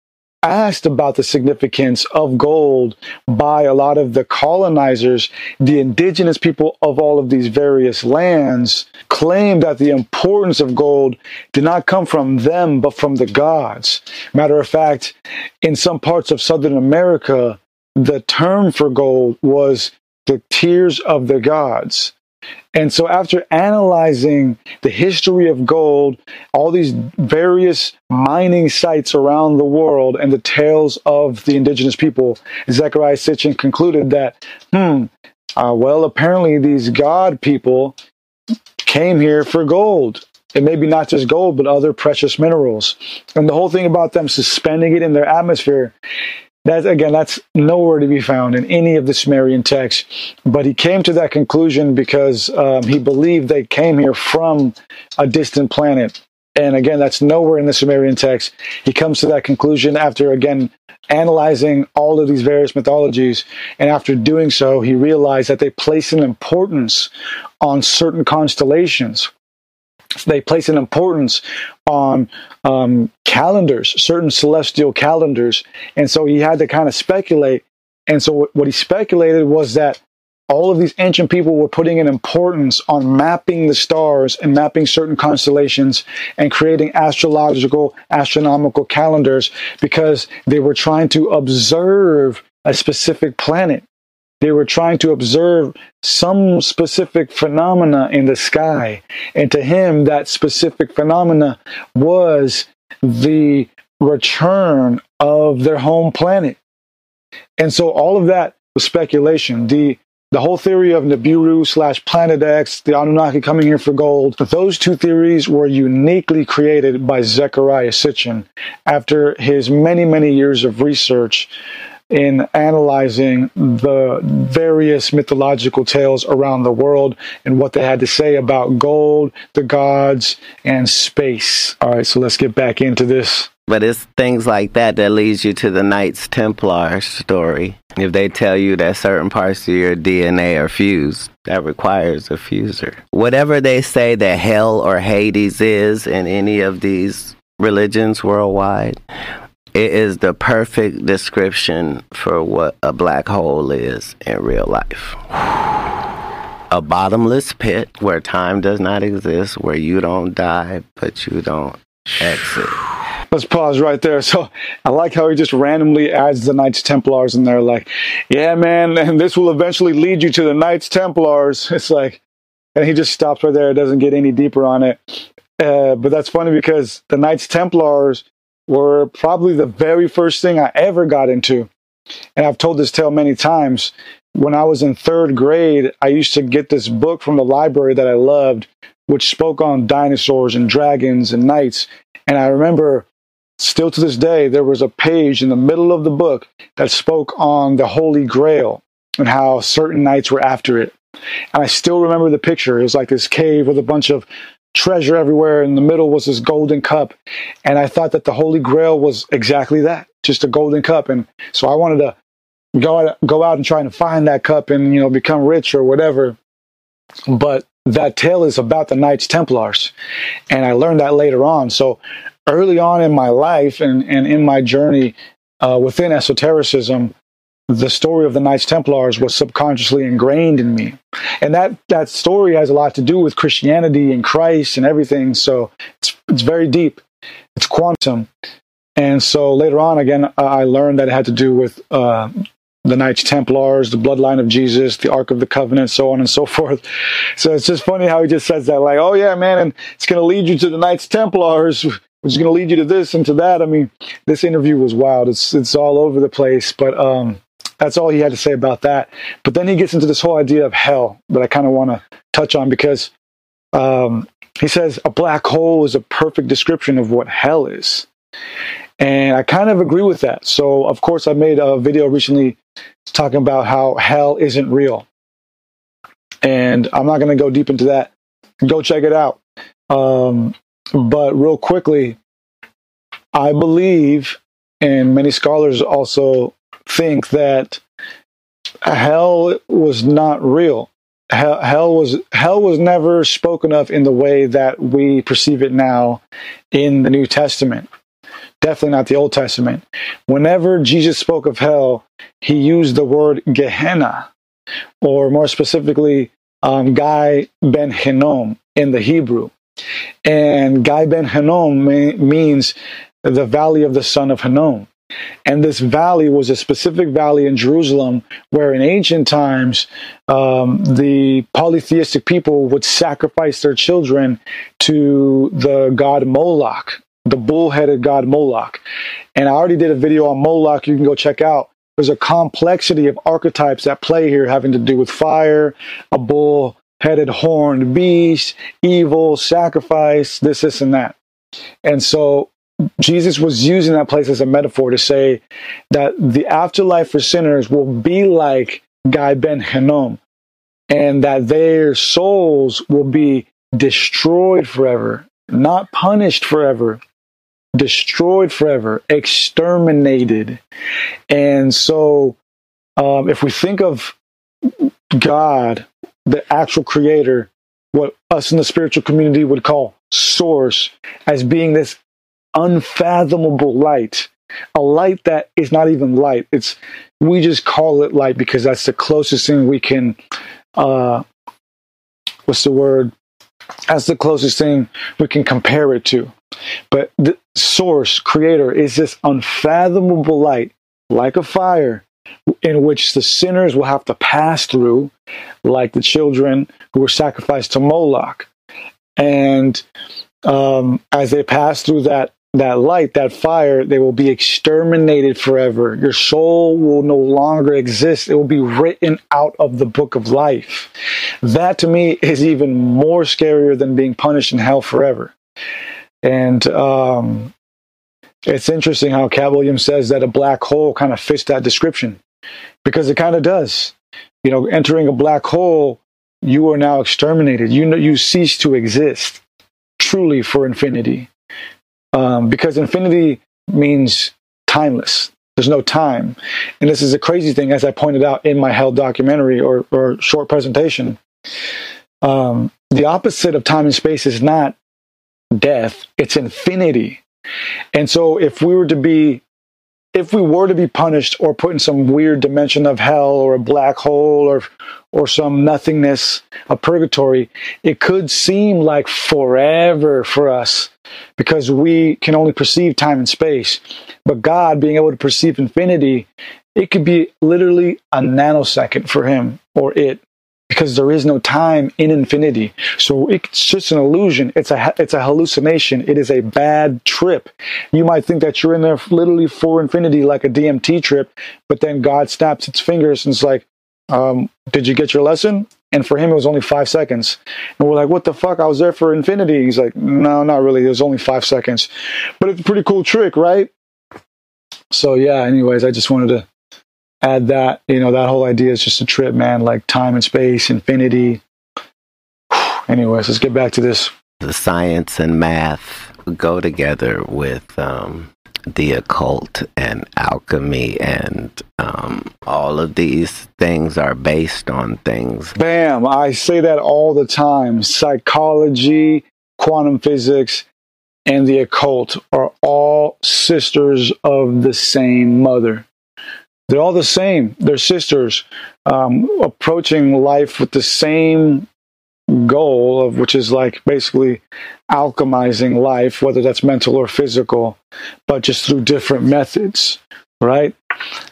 asked about the significance of gold by a lot of the colonizers, the indigenous people of all of these various lands claimed that the importance of gold did not come from them, but from the gods. Matter of fact, in some parts of Southern America, the term for gold was the tears of the gods. And so after analyzing the history of gold, all these various mining sites around the world and the tales of the indigenous people, Zechariah Sitchin concluded that, well, apparently these god people came here for gold. And maybe not just gold, but other precious minerals. And the whole thing about them suspending it in their atmosphere, that, again, that's nowhere to be found in any of the Sumerian texts. But he came to that conclusion because he believed they came here from a distant planet. And again, that's nowhere in the Sumerian text. He comes to that conclusion after, again, analyzing all of these various mythologies. And after doing so, he realized that they place an importance on certain constellations. They place an importance on calendars, certain celestial calendars. And so he had to kind of speculate. And so what he speculated was that all of these ancient people were putting an importance on mapping the stars and mapping certain constellations and creating astrological, astronomical calendars because they were trying to observe a specific planet. They were trying to observe some specific phenomena in the sky. And to him, that specific phenomena was the return of their home planet. And so all of that was speculation. The whole theory of Nibiru / Planet X, the Anunnaki coming here for gold, those two theories were uniquely created by Zechariah Sitchin after his many, many years of research in analyzing the various mythological tales around the world and what they had to say about gold, the gods, and space. All right, so let's get back into this. But it's things like that that leads you to the Knights Templar story. If they tell you that certain parts of your DNA are fused, that requires a fuser. Whatever they say that hell or Hades is in any of these religions worldwide, it is the perfect description for what a black hole is in real life. A bottomless pit where time does not exist, where you don't die, but you don't exit. Let's pause right there. So I like how he just randomly adds the Knights Templars in there, like, yeah, man, and this will eventually lead you to the Knights Templars. It's like, and he just stops right there. It doesn't get any deeper on it. But that's funny because the Knights Templars were probably the very first thing I ever got into. And I've told this tale many times. When I was in third grade, I used to get this book from the library that I loved, which spoke on dinosaurs and dragons and knights. And I remember, still to this day, there was a page in the middle of the book that spoke on the Holy Grail and how certain knights were after it. And I still remember the picture. It was like this cave with a bunch of treasure everywhere. In the middle was this golden cup. And I thought that the Holy Grail was exactly that, just a golden cup. And so I wanted to go out and try and find that cup and, you know, become rich or whatever. But that tale is about the Knights Templars. And I learned that later on. So early on in my life and in my journey within esotericism, the story of the Knights Templars was subconsciously ingrained in me. And that story has a lot to do with Christianity and Christ and everything. So it's very deep. It's quantum. And so later on, again, I learned that it had to do with the Knights Templars, the bloodline of Jesus, the Ark of the Covenant, so on and so forth. So it's just funny how he just says that, like, oh, yeah, man, and it's going to lead you to the Knights Templars, which is going to lead you to this and to that. I mean, this interview was wild. It's all over the place. But that's all he had to say about that. But then he gets into this whole idea of hell that I kind of want to touch on because he says a black hole is a perfect description of what hell is. And I kind of agree with that. So, of course, I made a video recently talking about how hell isn't real. And I'm not going to go deep into that. Go check it out. But real quickly, I believe, and many scholars also think that hell was not real. Hell was never spoken of in the way that we perceive it now in the New Testament. definitely not the Old Testament. Whenever Jesus spoke of hell, he used the word Gehenna, or more specifically, Gai ben Hinnom in the Hebrew. And Gai ben Hinnom means the valley of the son of Hinnom. And this valley was a specific valley in Jerusalem where in ancient times the polytheistic people would sacrifice their children to the god Moloch, the bull-headed god Moloch. And I already did a video on Moloch you can go check out. There's a complexity of archetypes that play here having to do with fire, a bull-headed horned beast, evil, sacrifice, this, and that. And so Jesus was using that place as a metaphor to say that the afterlife for sinners will be like Gai ben Hinnom, and that their souls will be destroyed forever, not punished forever, destroyed forever, exterminated. And so if we think of God, the actual creator, what us in the spiritual community would call source, as being this unfathomable light, a light that is not even light. It's, we just call it light because that's the closest thing we can, that's the closest thing we can compare it to. But the source, creator, is this unfathomable light, like a fire, in which the sinners will have to pass through, like the children who were sacrificed to Moloch. And as they pass through that light, that fire, they will be exterminated forever. Your soul will no longer exist. It will be written out of the book of life. That, to me, is even more scarier than being punished in hell forever. And it's interesting how Katt Williams says that a black hole kind of fits that description, because it kind of does. You know, entering a black hole, you are now exterminated. You cease to exist truly for infinity. Because infinity means timeless. There's no time. And this is a crazy thing, as I pointed out in my Hell documentary or short presentation. The opposite of time and space is not death, it's infinity. And so if we were to be punished or put in some weird dimension of hell or a black hole or some nothingness, a purgatory, it could seem like forever for us because we can only perceive time and space. But God, being able to perceive infinity, it could be literally a nanosecond for him or it, because there is no time in infinity. So it's just an illusion. It's a hallucination. It is a bad trip. You might think that you're in there literally for infinity, like a DMT trip, but then God snaps its fingers and it's like, did you get your lesson? And for him, it was only 5 seconds. And we're like, what the fuck? I was there for infinity. He's like, no, not really. It was only 5 seconds. But it's a pretty cool trick, right? So yeah, anyways, I just wanted to add that, you know, that whole idea is just a trip, man, like time and space, infinity. Anyways, let's get back to this. The science and math go together with the occult and alchemy, and all of these things are based on things. Bam! I say that all the time. Psychology, quantum physics, and the occult are all sisters of the same mother. They're all the same. They're sisters, approaching life with the same goal, of which is like basically alchemizing life, whether that's mental or physical, but just through different methods, right?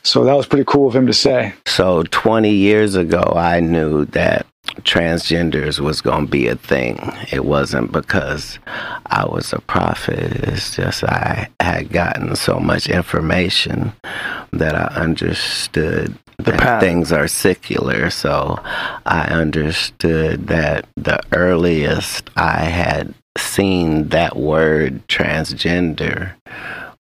So that was pretty cool of him to say. So 20 years ago, I knew that transgenders was going to be a thing. It wasn't because I was a prophet. It's just I had gotten so much information that I understood that things are secular. So I understood that the earliest I had seen that word transgender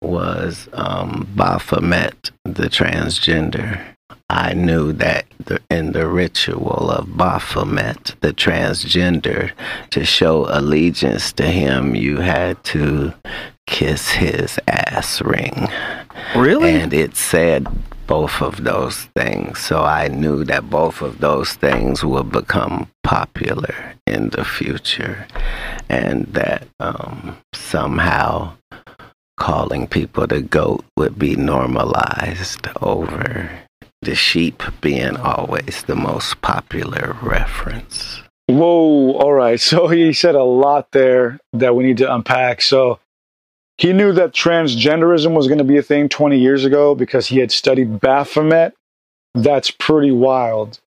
was Baphomet, the transgender. I knew that in the ritual of Baphomet, the transgender, to show allegiance to him, you had to kiss his ass ring. Really? And it said both of those things. So I knew that both of those things would become popular in the future, and that somehow calling people the goat would be normalized over the sheep being always the most popular reference. Whoa, all right. So he said a lot there that we need to unpack. So he knew that transgenderism was going to be a thing 20 years ago because he had studied Baphomet. That's pretty wild.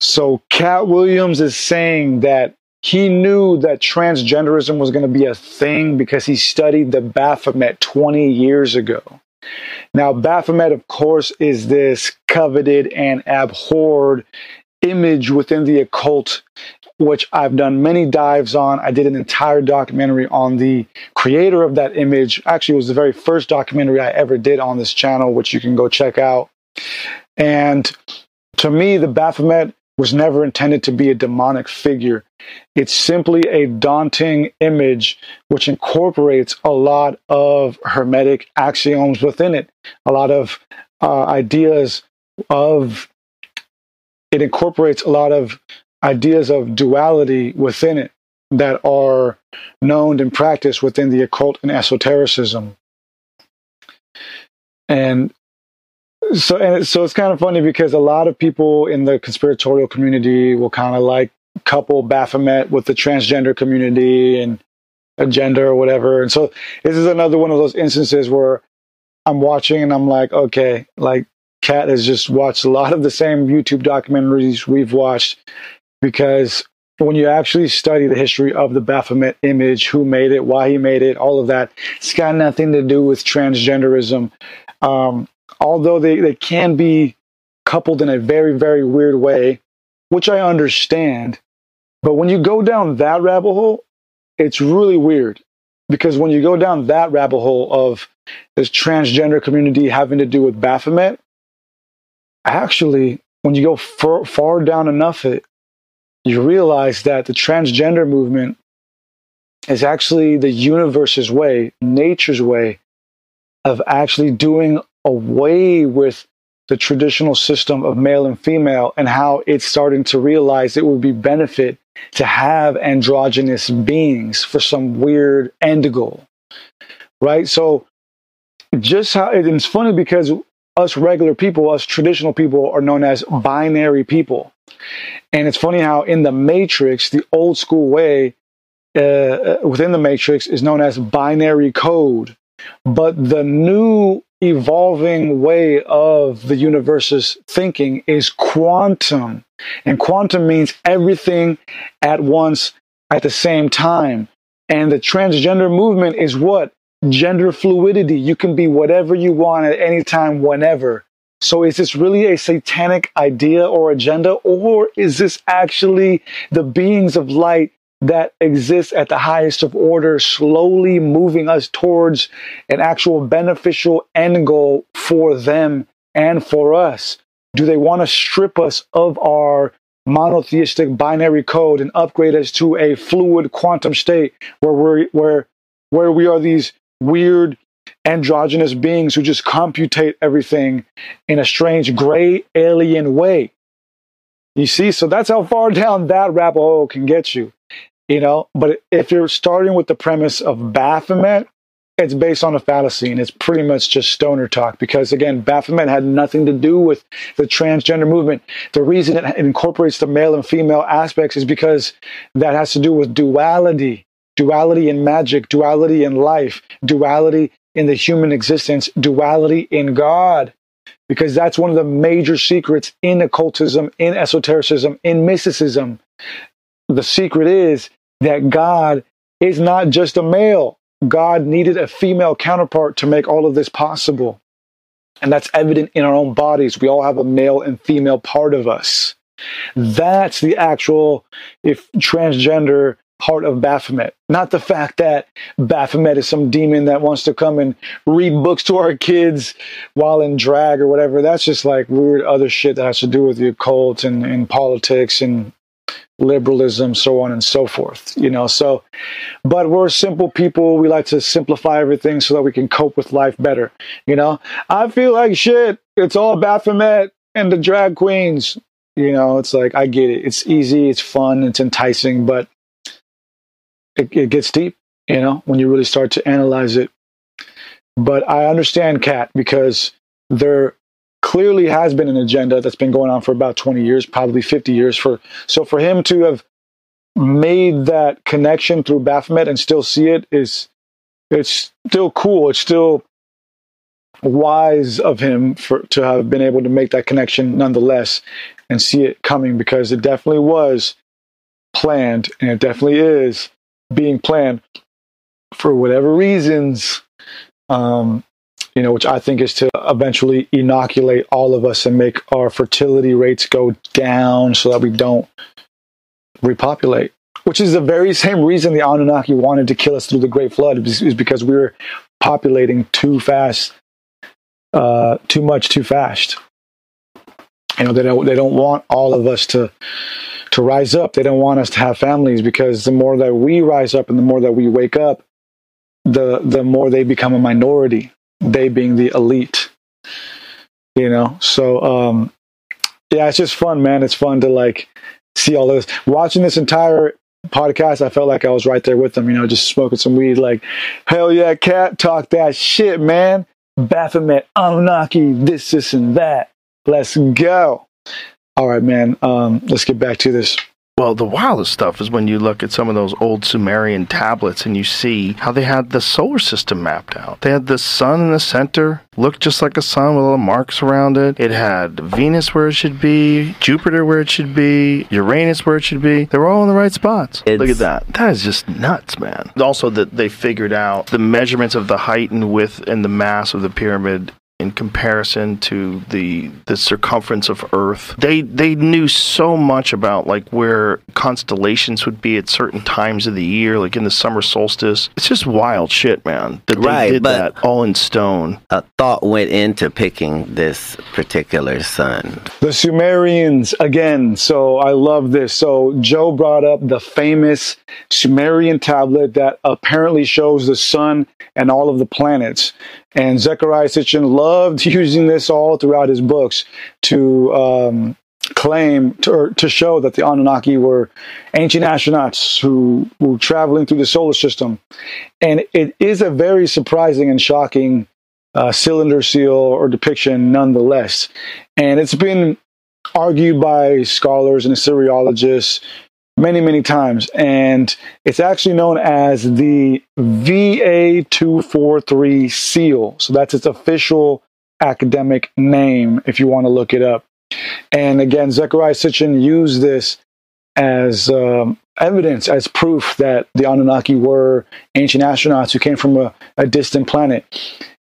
So Katt Williams is saying that he knew that transgenderism was going to be a thing because he studied the Baphomet 20 years ago. Now, Baphomet, of course, is this coveted and abhorred image within the occult, which I've done many dives on. I did an entire documentary on the creator of that image. Actually, it was the very first documentary I ever did on this channel, which you can go check out. And to me, the Baphomet was never intended to be a demonic figure. It's simply a daunting image which incorporates a lot of Hermetic axioms within it, a lot of ideas of duality within it that are known and practiced within the occult and esotericism. And so it's kind of funny because a lot of people in the conspiratorial community will kind of like couple Baphomet with the transgender community and a gender or whatever. And so this is another one of those instances where I'm watching and I'm like, okay, like Katt has just watched a lot of the same YouTube documentaries we've watched, because when you actually study the history of the Baphomet image, who made it, why he made it, all of that, it's got nothing to do with transgenderism. Although they can be coupled in a very, very weird way, which I understand. But when you go down that rabbit hole, it's really weird. Because when you go down that rabbit hole of this transgender community having to do with Baphomet, actually, when you go far down enough it, you realize that the transgender movement is actually the universe's way, nature's way, of actually doing away with the traditional system of male and female, and how it's starting to realize it would be benefit to have androgynous beings for some weird end goal, right? So just how it's funny because us regular people, us traditional people, are known as binary people. And it's funny how in the Matrix, the old school way within the Matrix is known as binary code. But the new evolving way of the universe's thinking is quantum. And quantum means everything at once at the same time. And the transgender movement is what? Gender fluidity. You can be whatever you want at any time, whenever. So is this really a satanic idea or agenda, or is this actually the beings of light that exists at the highest of order, slowly moving us towards an actual beneficial end goal for them and for us? Do they want to strip us of our monotheistic binary code and upgrade us to a fluid quantum state where we are these weird androgynous beings who just computate everything in a strange gray alien way? You see, so that's how far down that rabbit hole can get you. You know, but if you're starting with the premise of Baphomet, it's based on a fallacy, and it's pretty much just stoner talk. Because again, Baphomet had nothing to do with the transgender movement. The reason it incorporates the male and female aspects is because that has to do with duality, duality in magic, duality in life, duality in the human existence, duality in God. Because that's one of the major secrets in occultism, in esotericism, in mysticism. The secret is that God is not just a male. God needed a female counterpart to make all of this possible. And that's evident in our own bodies. We all have a male and female part of us. That's the actual transgender part of Baphomet. Not the fact that Baphomet is some demon that wants to come and read books to our kids while in drag or whatever. That's just like weird other shit that has to do with the occult and politics and liberalism, so on and so forth, you know. So, but we're simple people. We like to simplify everything so that we can cope with life better, you know. I feel like shit. It's all Baphomet and the drag queens, you know. It's like, I get it. It's easy. It's fun. It's enticing, but it gets deep, you know, when you really start to analyze it. But I understand, Katt, because there clearly has been an agenda that's been going on for about 20 years, probably 50 years. So for him to have made that connection through Baphomet and still see it is, it's still cool. It's still wise of him to have been able to make that connection nonetheless and see it coming, because it definitely was planned, and it definitely is being planned for whatever reasons, you know, which I think is to eventually inoculate all of us and make our fertility rates go down so that we don't repopulate, which is the very same reason the Anunnaki wanted to kill us through the Great Flood, is because we were populating too fast, too much, too fast. You know, they don't want all of us to rise up. They don't want us to have families, because the more that we rise up and the more that we wake up, the more they become a minority, they being the elite, you know? So, yeah, it's just fun, man. It's fun to like see all this. Watching this entire podcast, I felt like I was right there with them, you know, just smoking some weed, like, hell yeah, Katt, talk that shit, man. Baphomet, Anunnaki, this and that. Let's go. All right, man. Let's get back to this. Well, the wildest stuff is when you look at some of those old Sumerian tablets and you see how they had the solar system mapped out. They had the sun in the center, looked just like a sun with little marks around it. It had Venus where it should be, Jupiter where it should be, Uranus where it should be. They were all in the right spots. Look at that. That is just nuts, man. Also, that they figured out the measurements of the height and width and the mass of the pyramid in comparison to the circumference of Earth. They knew so much about like where constellations would be at certain times of the year, like in the summer solstice. It's just wild shit, man. They did that all in stone. A thought went into picking this particular sun. The Sumerians, again, so I love this. So Joe brought up the famous Sumerian tablet that apparently shows the sun and all of the planets. And Zechariah Sitchin loved using this all throughout his books to claim to show that the Anunnaki were ancient astronauts who were traveling through the solar system. And it is a very surprising and shocking cylinder seal or depiction nonetheless. And it's been argued by scholars and Assyriologists many, many times, and it's actually known as the VA243 seal. So that's its official academic name, if you want to look it up. And again, Zechariah Sitchin used this as evidence, as proof that the Anunnaki were ancient astronauts who came from a distant planet.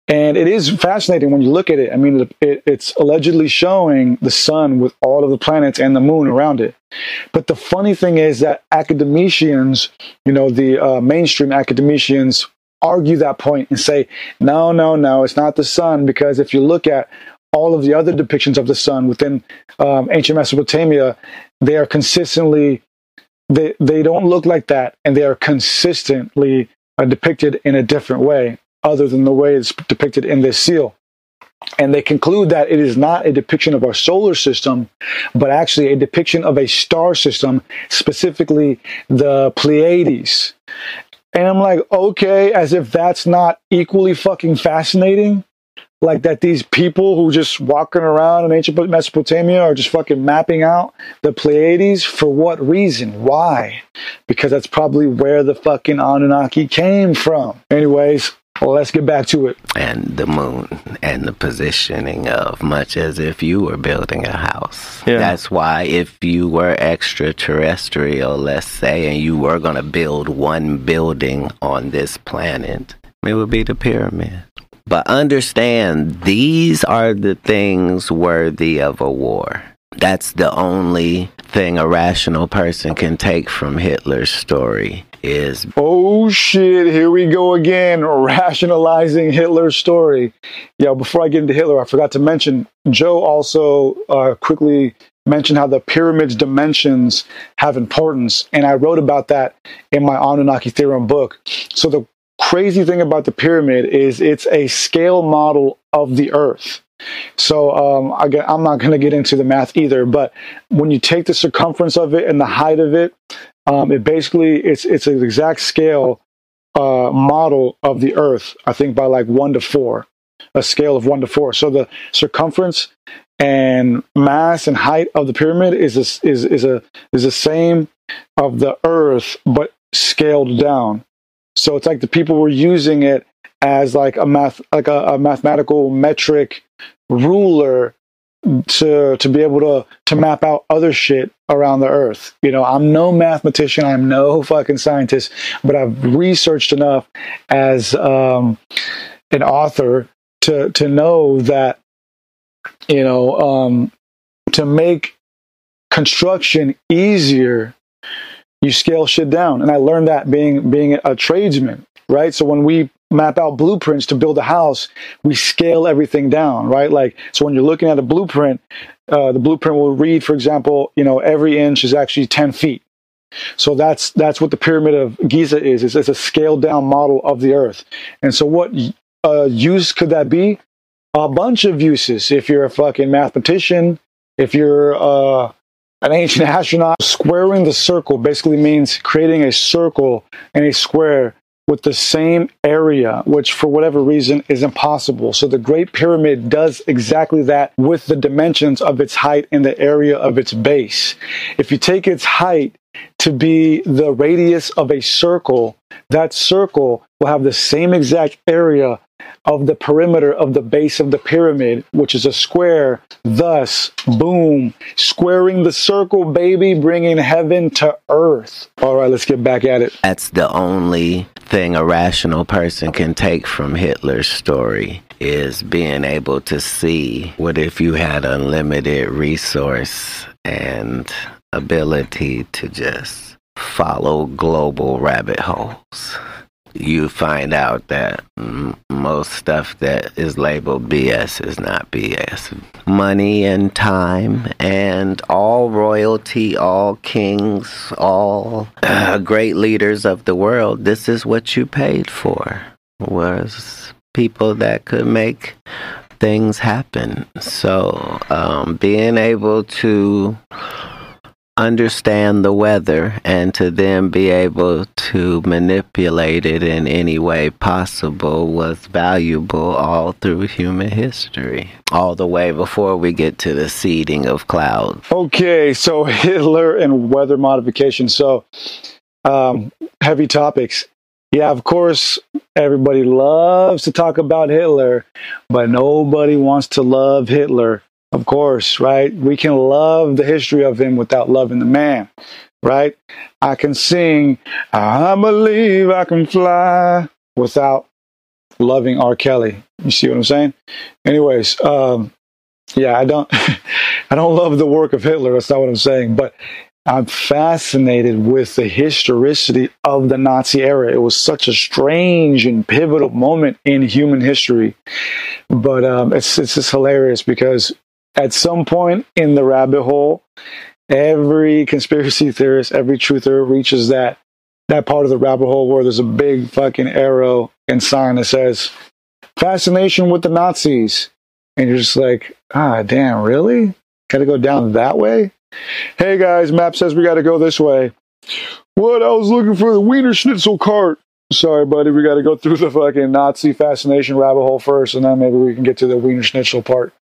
And it is fascinating when you look at it. I mean, it's allegedly showing the sun with all of the planets and the moon around it. But the funny thing is that academicians, you know, the mainstream academicians argue that point and say, no, it's not the sun, because if you look at all of the other depictions of the sun within ancient Mesopotamia, they are consistently, they don't look like that, and they are consistently depicted in a different way, other than the way it's depicted in this seal. And they conclude that it is not a depiction of our solar system, but actually a depiction of a star system, specifically the Pleiades. And I'm like, okay, as if that's not equally fucking fascinating, like that these people who just walking around in ancient Mesopotamia are just fucking mapping out the Pleiades. For what reason? Why? Because that's probably where the fucking Anunnaki came from. Anyways, well, let's get back to it. And the moon and the positioning of much as if you were building a house. Yeah. That's why if you were extraterrestrial, let's say, and you were going to build one building on this planet, it would be the pyramid. But understand, these are the things worthy of a war. That's the only thing a rational person can take from Hitler's story. Is, oh shit, here we go again, rationalizing Hitler's story. Yeah, before I get into Hitler, I forgot to mention, Joe also quickly mentioned how the pyramid's dimensions have importance, and I wrote about that in my Anunnaki Theorem book. So the crazy thing about the pyramid is it's a scale model of the Earth. So I'm not going to get into the math either, but when you take the circumference of it and the height of it, it basically it's an exact scale model of the Earth, I think by like 1 to 4, a scale of 1 to 4. So the circumference and mass and height of the pyramid is the same of the Earth, but scaled down. So it's like the people were using it as like a mathematical metric ruler to be able to map out other shit around the Earth. You know, I'm no mathematician, I'm no fucking scientist, but I've researched enough as an author to know that, you know, to make construction easier, you scale shit down. And I learned that being a tradesman, right? So when we map out blueprints to build a house, we scale everything down, right? Like, so when you're looking at a blueprint, the blueprint will read, for example, you know, every inch is actually 10 feet. So that's what the Pyramid of Giza is. It's a scaled down model of the Earth. And so what use could that be? A bunch of uses. If you're a fucking mathematician, if you're an ancient astronaut, squaring the circle basically means creating a circle and a square with the same area, which for whatever reason is impossible. So the Great Pyramid does exactly that with the dimensions of its height and the area of its base. If you take its height to be the radius of a circle, that circle will have the same exact area of the perimeter of the base of the pyramid, which is a square. Thus, boom, squaring the circle, baby, bringing heaven to earth. All right, let's get back at it. That's the only thing a rational person can take from Hitler's story, is being able to see what if you had unlimited resource and ability to just follow global rabbit holes. You find out that most stuff that is labeled BS is not BS. Money and time and all royalty, all kings, all great leaders of the world, this is what you paid for, was people that could make things happen. So being able to understand the weather and to then be able to manipulate it in any way possible was valuable all through human history, all the way before we get to the seeding of clouds. Okay, so Hitler and weather modification. So heavy topics. Yeah, of course, everybody loves to talk about Hitler, but nobody wants to love Hitler. Of course, right? We can love the history of him without loving the man, right? I can sing, I believe I can fly, without loving R. Kelly. You see what I'm saying? Anyways, yeah, I don't love the work of Hitler. That's not what I'm saying, but I'm fascinated with the historicity of the Nazi era. It was such a strange and pivotal moment in human history, but it's just hilarious because at some point in the rabbit hole, every conspiracy theorist, every truther reaches that part of the rabbit hole where there's a big fucking arrow and sign that says, fascination with the Nazis. And you're just like, ah, damn, really? Gotta go down that way? Hey guys, map says we gotta go this way. What? I was looking for the Wiener Schnitzel cart. Sorry, buddy, we gotta go through the fucking Nazi fascination rabbit hole first, and then maybe we can get to the Wiener Schnitzel part.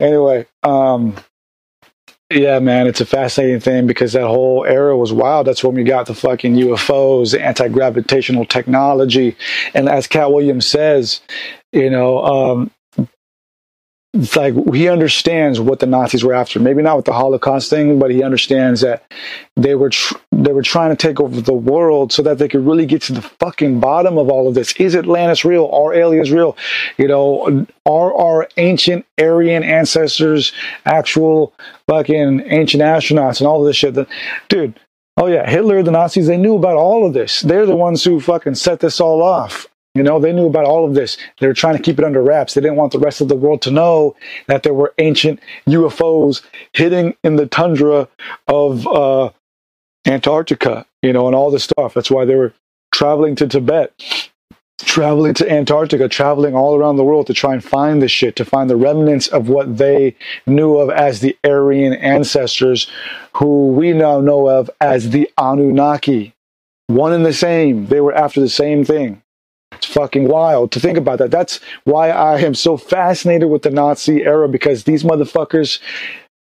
Anyway, yeah, man, it's a fascinating thing because that whole era was wild. That's when we got the fucking UFOs, the anti-gravitational technology, and as Katt Williams says, you know, it's like he understands what the Nazis were after. Maybe not with the Holocaust thing, but he understands that they were trying to take over the world so that they could really get to the fucking bottom of all of this. Is Atlantis real? Are aliens real? You know, are our ancient Aryan ancestors actual fucking ancient astronauts and all of this shit? Dude, oh yeah, Hitler, the Nazis, they knew about all of this. They're the ones who fucking set this all off. You know, they knew about all of this. They were trying to keep it under wraps. They didn't want the rest of the world to know that there were ancient UFOs hitting in the tundra of Antarctica, you know, and all this stuff. That's why they were traveling to Tibet, traveling to Antarctica, traveling all around the world to try and find this shit, to find the remnants of what they knew of as the Aryan ancestors, who we now know of as the Anunnaki. One and the same. They were after the same thing. It's fucking wild to think about that. That's why I am so fascinated with the Nazi era, because these motherfuckers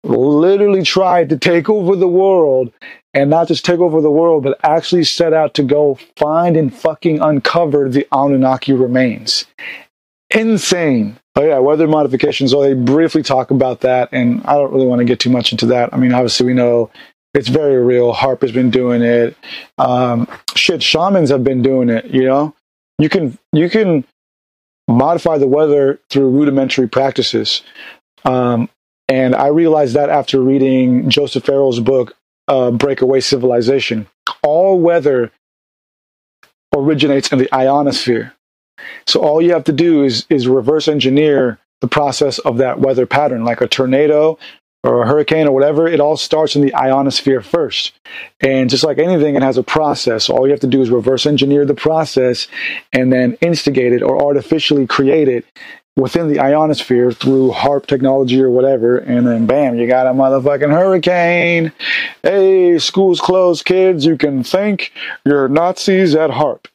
literally tried to take over the world, and not just take over the world, but actually set out to go find and fucking uncover the Anunnaki remains. Insane. Oh yeah, weather modifications. Oh, they briefly talk about that, and I don't really want to get too much into that. I mean, obviously we know it's very real. HARP has been doing it. Shit, shamans have been doing it, you know? You can modify the weather through rudimentary practices. And I realized that after reading Joseph Farrell's book, Breakaway Civilization. All weather originates in the ionosphere. So all you have to do is reverse engineer the process of that weather pattern, like a tornado or a hurricane or whatever. It all starts in the ionosphere first. And just like anything, it has a process. So all you have to do is reverse engineer the process and then instigate it or artificially create it within the ionosphere through HARP technology or whatever, and then bam, you got a motherfucking hurricane. Hey, school's closed, kids. You can thank your Nazis at HARP.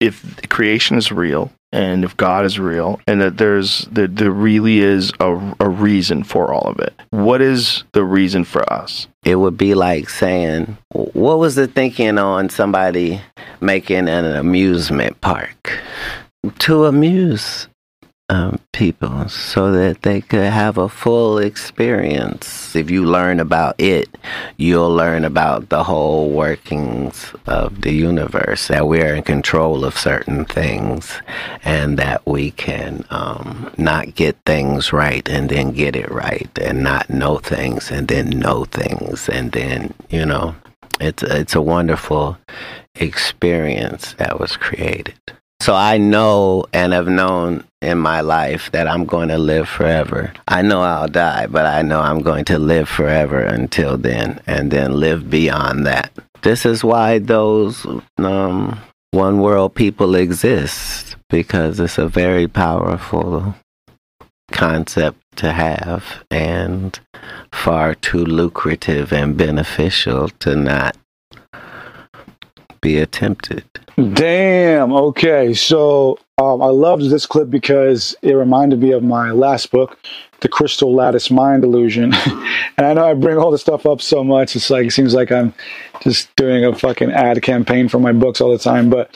If creation is real, and if God is real, and that there really is a reason for all of it, what is the reason for us? It would be like saying, what was the thinking on somebody making an amusement park? To amuse people so that they could have a full experience. If you learn about it, you'll learn about the whole workings of the universe, that we are in control of certain things and that we can not get things right and then get it right, and not know things and then know things, and then, you know, it's a wonderful experience that was created. So I know and have known in my life that I'm going to live forever. I know I'll die, but I know I'm going to live forever until then, and then live beyond that. This is why those one world people exist, because it's a very powerful concept to have, and far too lucrative and beneficial to not be attempted. Damn. Okay. So I loved this clip because it reminded me of my last book, The Crystal Lattice Mind Illusion. And I know I bring all this stuff up so much. It's like, it seems like I'm just doing a fucking ad campaign for my books all the time. But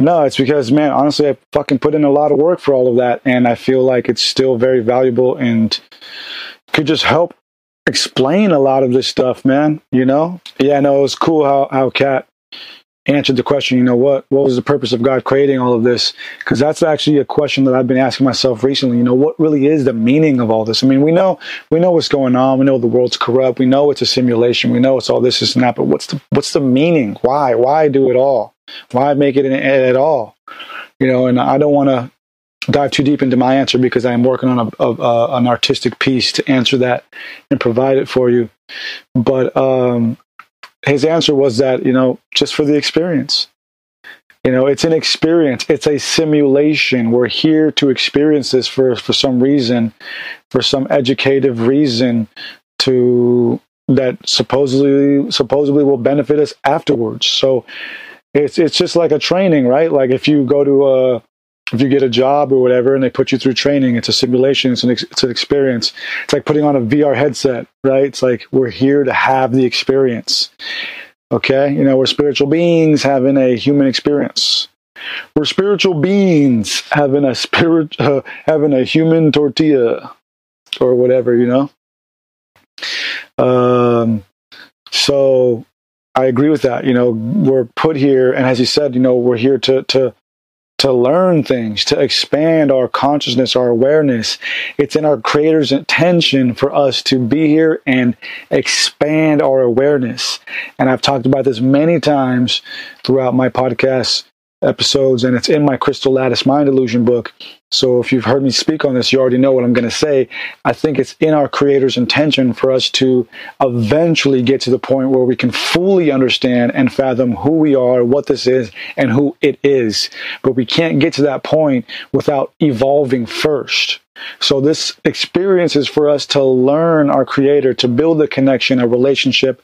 no, it's because, man, honestly, I fucking put in a lot of work for all of that. And I feel like it's still very valuable and could just help explain a lot of this stuff, man. You know? Yeah, no, it was cool how Katt answered the question, you know, what was the purpose of God creating all of this? Because that's actually a question that I've been asking myself recently. You know, what really is the meaning of all this? I mean, we know what's going on. We know the world's corrupt. We know it's a simulation. We know it's all this, this, and that. But what's the meaning? Why? Why do it all? Why make it at all? You know, and I don't want to dive too deep into my answer because I am working on an artistic piece to answer that and provide it for you. But his answer was that, you know, just for the experience. You know, it's an experience. It's a simulation. We're here to experience this for some reason, for some educative reason that supposedly will benefit us afterwards. So it's just like a training, right? Like if you go to if you get a job or whatever and they put you through training, it's a simulation, it's an experience. It's like putting on a VR headset, right? It's like we're here to have the experience, okay? You know, we're spiritual beings having a human experience. We're spiritual beings having a human tortilla or whatever, you know? So I agree with that. You know, we're put here, and as you said, you know, we're here to learn things, to expand our consciousness, our awareness. It's in our Creator's intention for us to be here and expand our awareness. And I've talked about this many times throughout my podcast episodes, and it's in my Crystal Lattice Mind Illusion book. So if you've heard me speak on this, you already know what I'm going to say. I think it's in our Creator's intention for us to eventually get to the point where we can fully understand and fathom who we are, what this is, and who it is. But we can't get to that point without evolving first. So this experience is for us to learn our Creator, to build a connection, a relationship,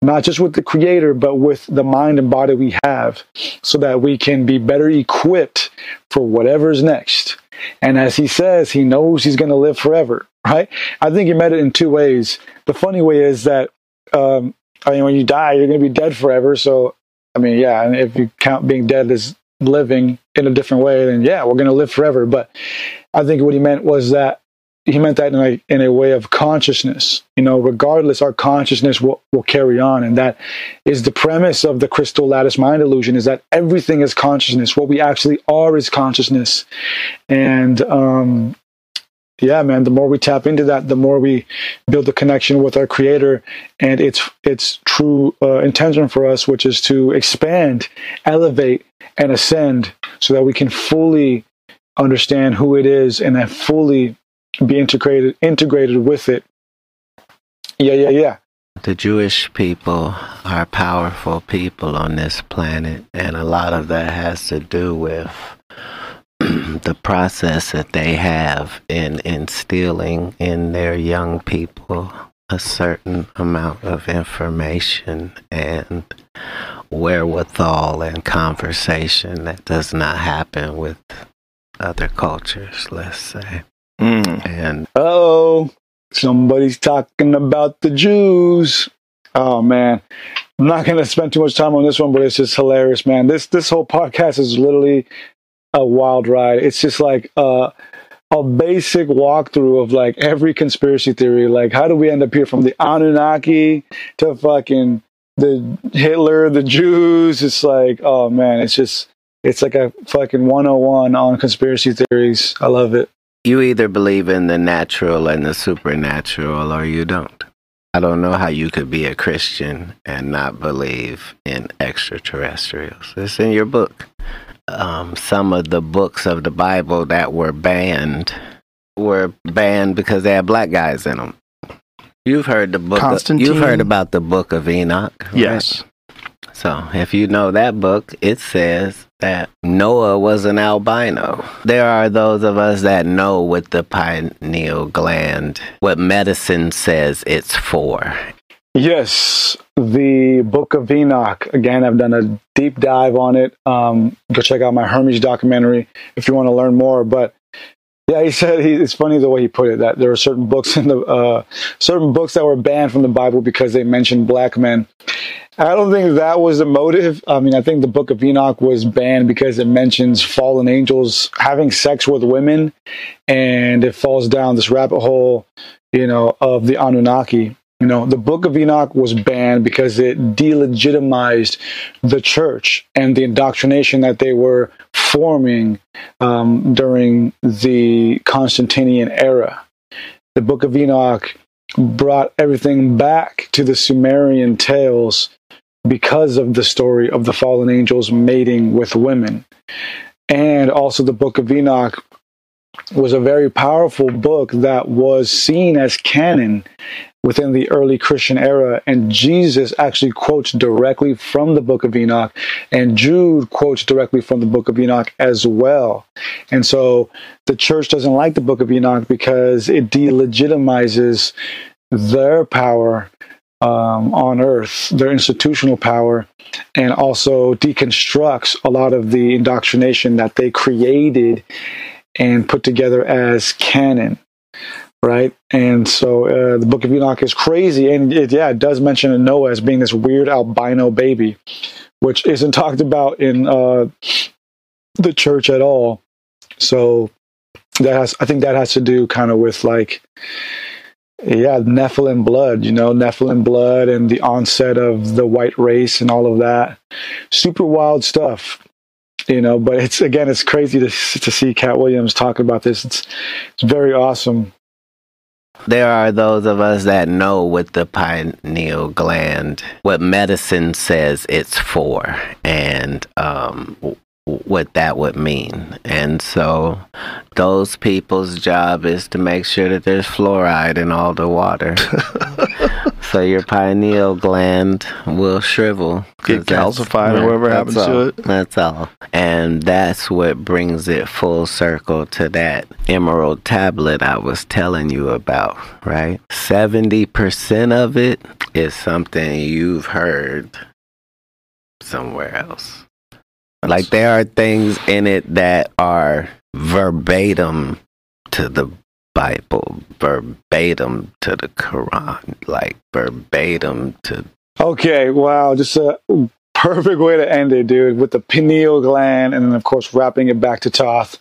not just with the Creator, but with the mind and body we have, so that we can be better equipped for whatever's next. And as He says, He knows He's going to live forever, right? I think He meant it in two ways. The funny way is that when you die, you're going to be dead forever. So, yeah, and if you count being dead as living in a different way, then yeah, we're going to live forever. But I think what He meant was that He meant that in a way of consciousness. Regardless, our consciousness will carry on, and that is the premise of the Crystal Lattice Mind Illusion: is that everything is consciousness. What we actually are is consciousness, and yeah, man, the more we tap into that, the more we build a connection with our Creator and its true intention for us, which is to expand, elevate, and ascend, so that we can fully understand who it is and then fully be integrated with it. Yeah. The Jewish people are powerful people on this planet, and a lot of that has to do with the process that they have in instilling in their young people a certain amount of information and wherewithal and conversation that does not happen with other cultures, let's say. And somebody's talking about the Jews. Oh man, I'm not going to spend too much time on this one, but it's just hilarious, man. This whole podcast is literally a wild ride. It's just like a basic walkthrough of like every conspiracy theory. Like, how do we end up here? From the Anunnaki to fucking the Hitler, the Jews. It's like, oh man, it's like a fucking 101 on conspiracy theories. I love it. You either believe in the natural and the supernatural, or you don't. I don't know how you could be a Christian and not believe in extraterrestrials. It's in your book. Some of the books of the Bible that were banned because they had black guys in them. You've heard the book. You've heard about the Book of Enoch. Right? Yes. So if you know that book, it says that Noah was an albino. There are those of us that know what the pineal gland, what medicine says it's for. Yes, the Book of Enoch. Again, I've done a deep dive on it. Go check out my Hermes documentary if you want to learn more. But yeah, it's funny the way he put it, that there are certain books in the that were banned from the Bible because they mentioned black men. I don't think that was the motive. I think the Book of Enoch was banned because it mentions fallen angels having sex with women, and it falls down this rabbit hole, of the Anunnaki. The Book of Enoch was banned because it delegitimized the church and the indoctrination that they were forming during the Constantinian era. The Book of Enoch brought everything back to the Sumerian tales because of the story of the fallen angels mating with women. And also the Book of Enoch was a very powerful book that was seen as canon within the early Christian era, and Jesus actually quotes directly from the Book of Enoch, and Jude quotes directly from the Book of Enoch as well. And so the church doesn't like the Book of Enoch because it delegitimizes their power on earth, their institutional power, and also deconstructs a lot of the indoctrination that they created and put together as canon, right? And so the Book of Enoch is crazy, and it does mention Noah as being this weird albino baby, which isn't talked about in the church at all. So I think that has to do kind of with Nephilim blood, Nephilim blood and the onset of the white race and all of that. Super wild stuff. But it's crazy to see Katt Williams talk about this. It's very awesome. There are those of us that know what the pineal gland, what medicine says it's for, and what that would mean. And so those people's job is to make sure that there's fluoride in all the water. So your pineal gland will shrivel. Get calcified or whatever happens to it. That's all. And that's what brings it full circle to that emerald tablet I was telling you about, right? 70% of it is something you've heard somewhere else. Like, there are things in it that are verbatim to the Bible, verbatim to the Quran, like verbatim to... Okay, wow, just a perfect way to end it, dude, with the pineal gland and then, of course, wrapping it back to Thoth.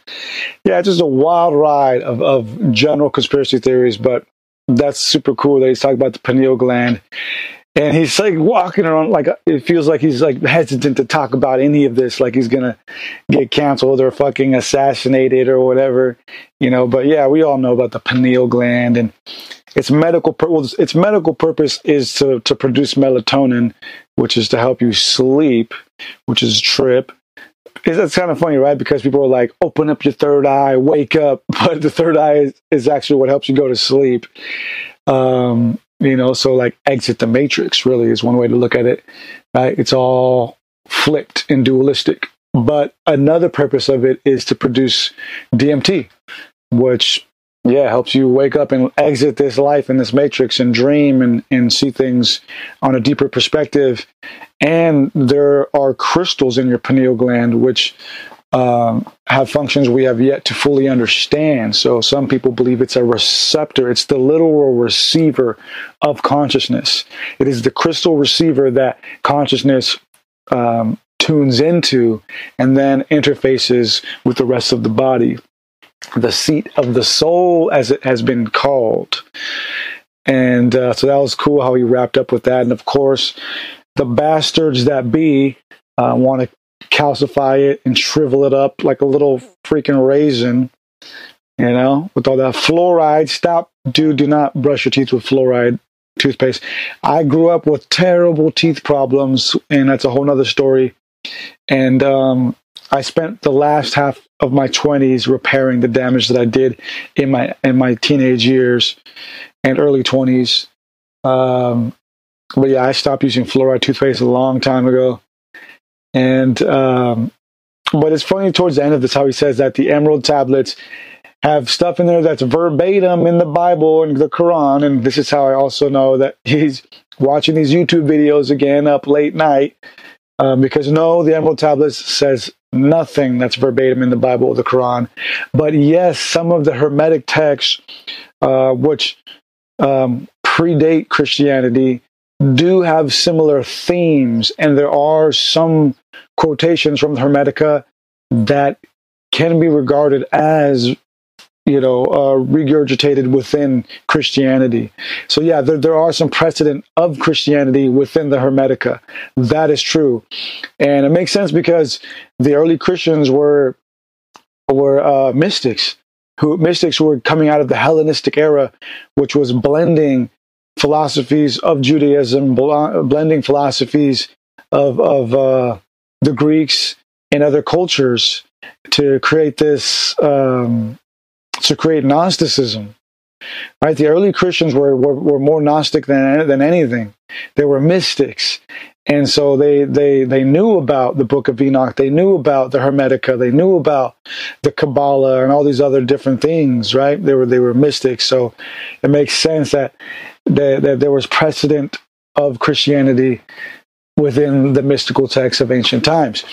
Yeah, just a wild ride of general conspiracy theories, but that's super cool that he's talking about the pineal gland. And he's like walking around, like it feels like he's like hesitant to talk about any of this, like he's gonna get canceled or fucking assassinated or whatever, you know. But yeah, we all know about the pineal gland and its medical purpose is to produce melatonin, which is to help you sleep, which is a trip. That's kind of funny, right? Because people are like, open up your third eye, wake up, but the third eye is actually what helps you go to sleep. You know, so like exit the matrix really is one way to look at it, right? It's all flipped and dualistic. But another purpose of it is to produce DMT, which, yeah, helps you wake up and exit this life and this matrix and dream and see things on a deeper perspective. And there are crystals in your pineal gland, which have functions we have yet to fully understand. So some people believe it's a receptor. It's the literal receiver of consciousness. It is the crystal receiver that consciousness tunes into and then interfaces with the rest of the body. The seat of the soul, as it has been called. And so that was cool how he wrapped up with that. And of course, the bastards that be want to calcify it and shrivel it up like a little freaking raisin, you know, with all that fluoride. Stop, dude, do not brush your teeth with fluoride toothpaste. I grew up with terrible teeth problems, and that's a whole nother story. And I spent the last half of my 20s repairing the damage that I did in my teenage years and early 20s. But yeah, I stopped using fluoride toothpaste a long time ago. And but it's funny, towards the end of this, how he says that the emerald tablets have stuff in there that's verbatim in the Bible and the Quran. And this is how I also know that he's watching these YouTube videos again up late night, because no, the emerald tablets says nothing that's verbatim in the Bible or the Quran. But yes, some of the Hermetic texts, which predate Christianity, do have similar themes, and there are some quotations from the Hermetica that can be regarded as, you know, regurgitated within Christianity. So yeah, there are some precedent of Christianity within the Hermetica. That is true, and it makes sense because the early Christians were mystics who were coming out of the Hellenistic era, which was blending philosophies of Judaism, blending philosophies of the Greeks and other cultures to create this, to create Gnosticism. Right? The early Christians were more Gnostic than anything. They were mystics, and so they knew about the Book of Enoch. They knew about the Hermetica. They knew about the Kabbalah and all these other different things. Right? They were mystics, so it makes sense that there was precedent of Christianity within the mystical texts of ancient times,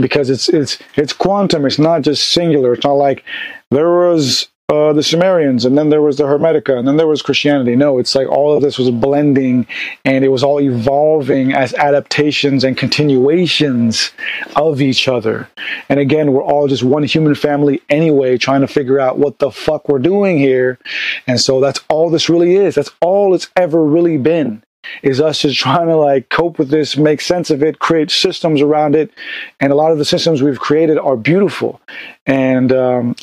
because it's quantum. It's not just singular. It's not like there was the Sumerians and then there was the Hermetica and then there was Christianity. No, it's like all of this was blending, and it was all evolving as adaptations and continuations of each other. And again, we're all just one human family anyway, trying to figure out what the fuck we're doing here. And so that's all this really is. That's all it's ever really been, is us just trying to like cope with this, make sense of it, create systems around it. And a lot of the systems we've created are beautiful and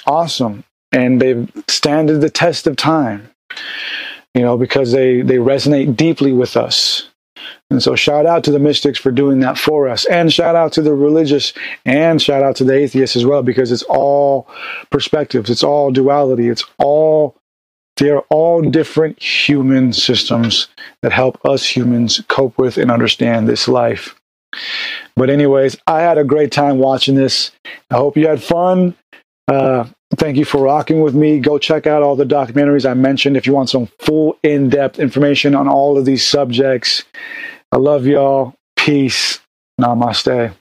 awesome, and they've standed the test of time, you know, because they resonate deeply with us. And so shout out to the mystics for doing that for us, and shout out to the religious, and shout out to the atheists as well, because it's all perspectives, it's all duality, it's all, they're all different human systems that help us humans cope with and understand this life. But anyways, I had a great time watching this. I hope you had fun. Thank you for rocking with me. Go check out all the documentaries I mentioned if you want some full in-depth information on all of these subjects. I love y'all. Peace. Namaste.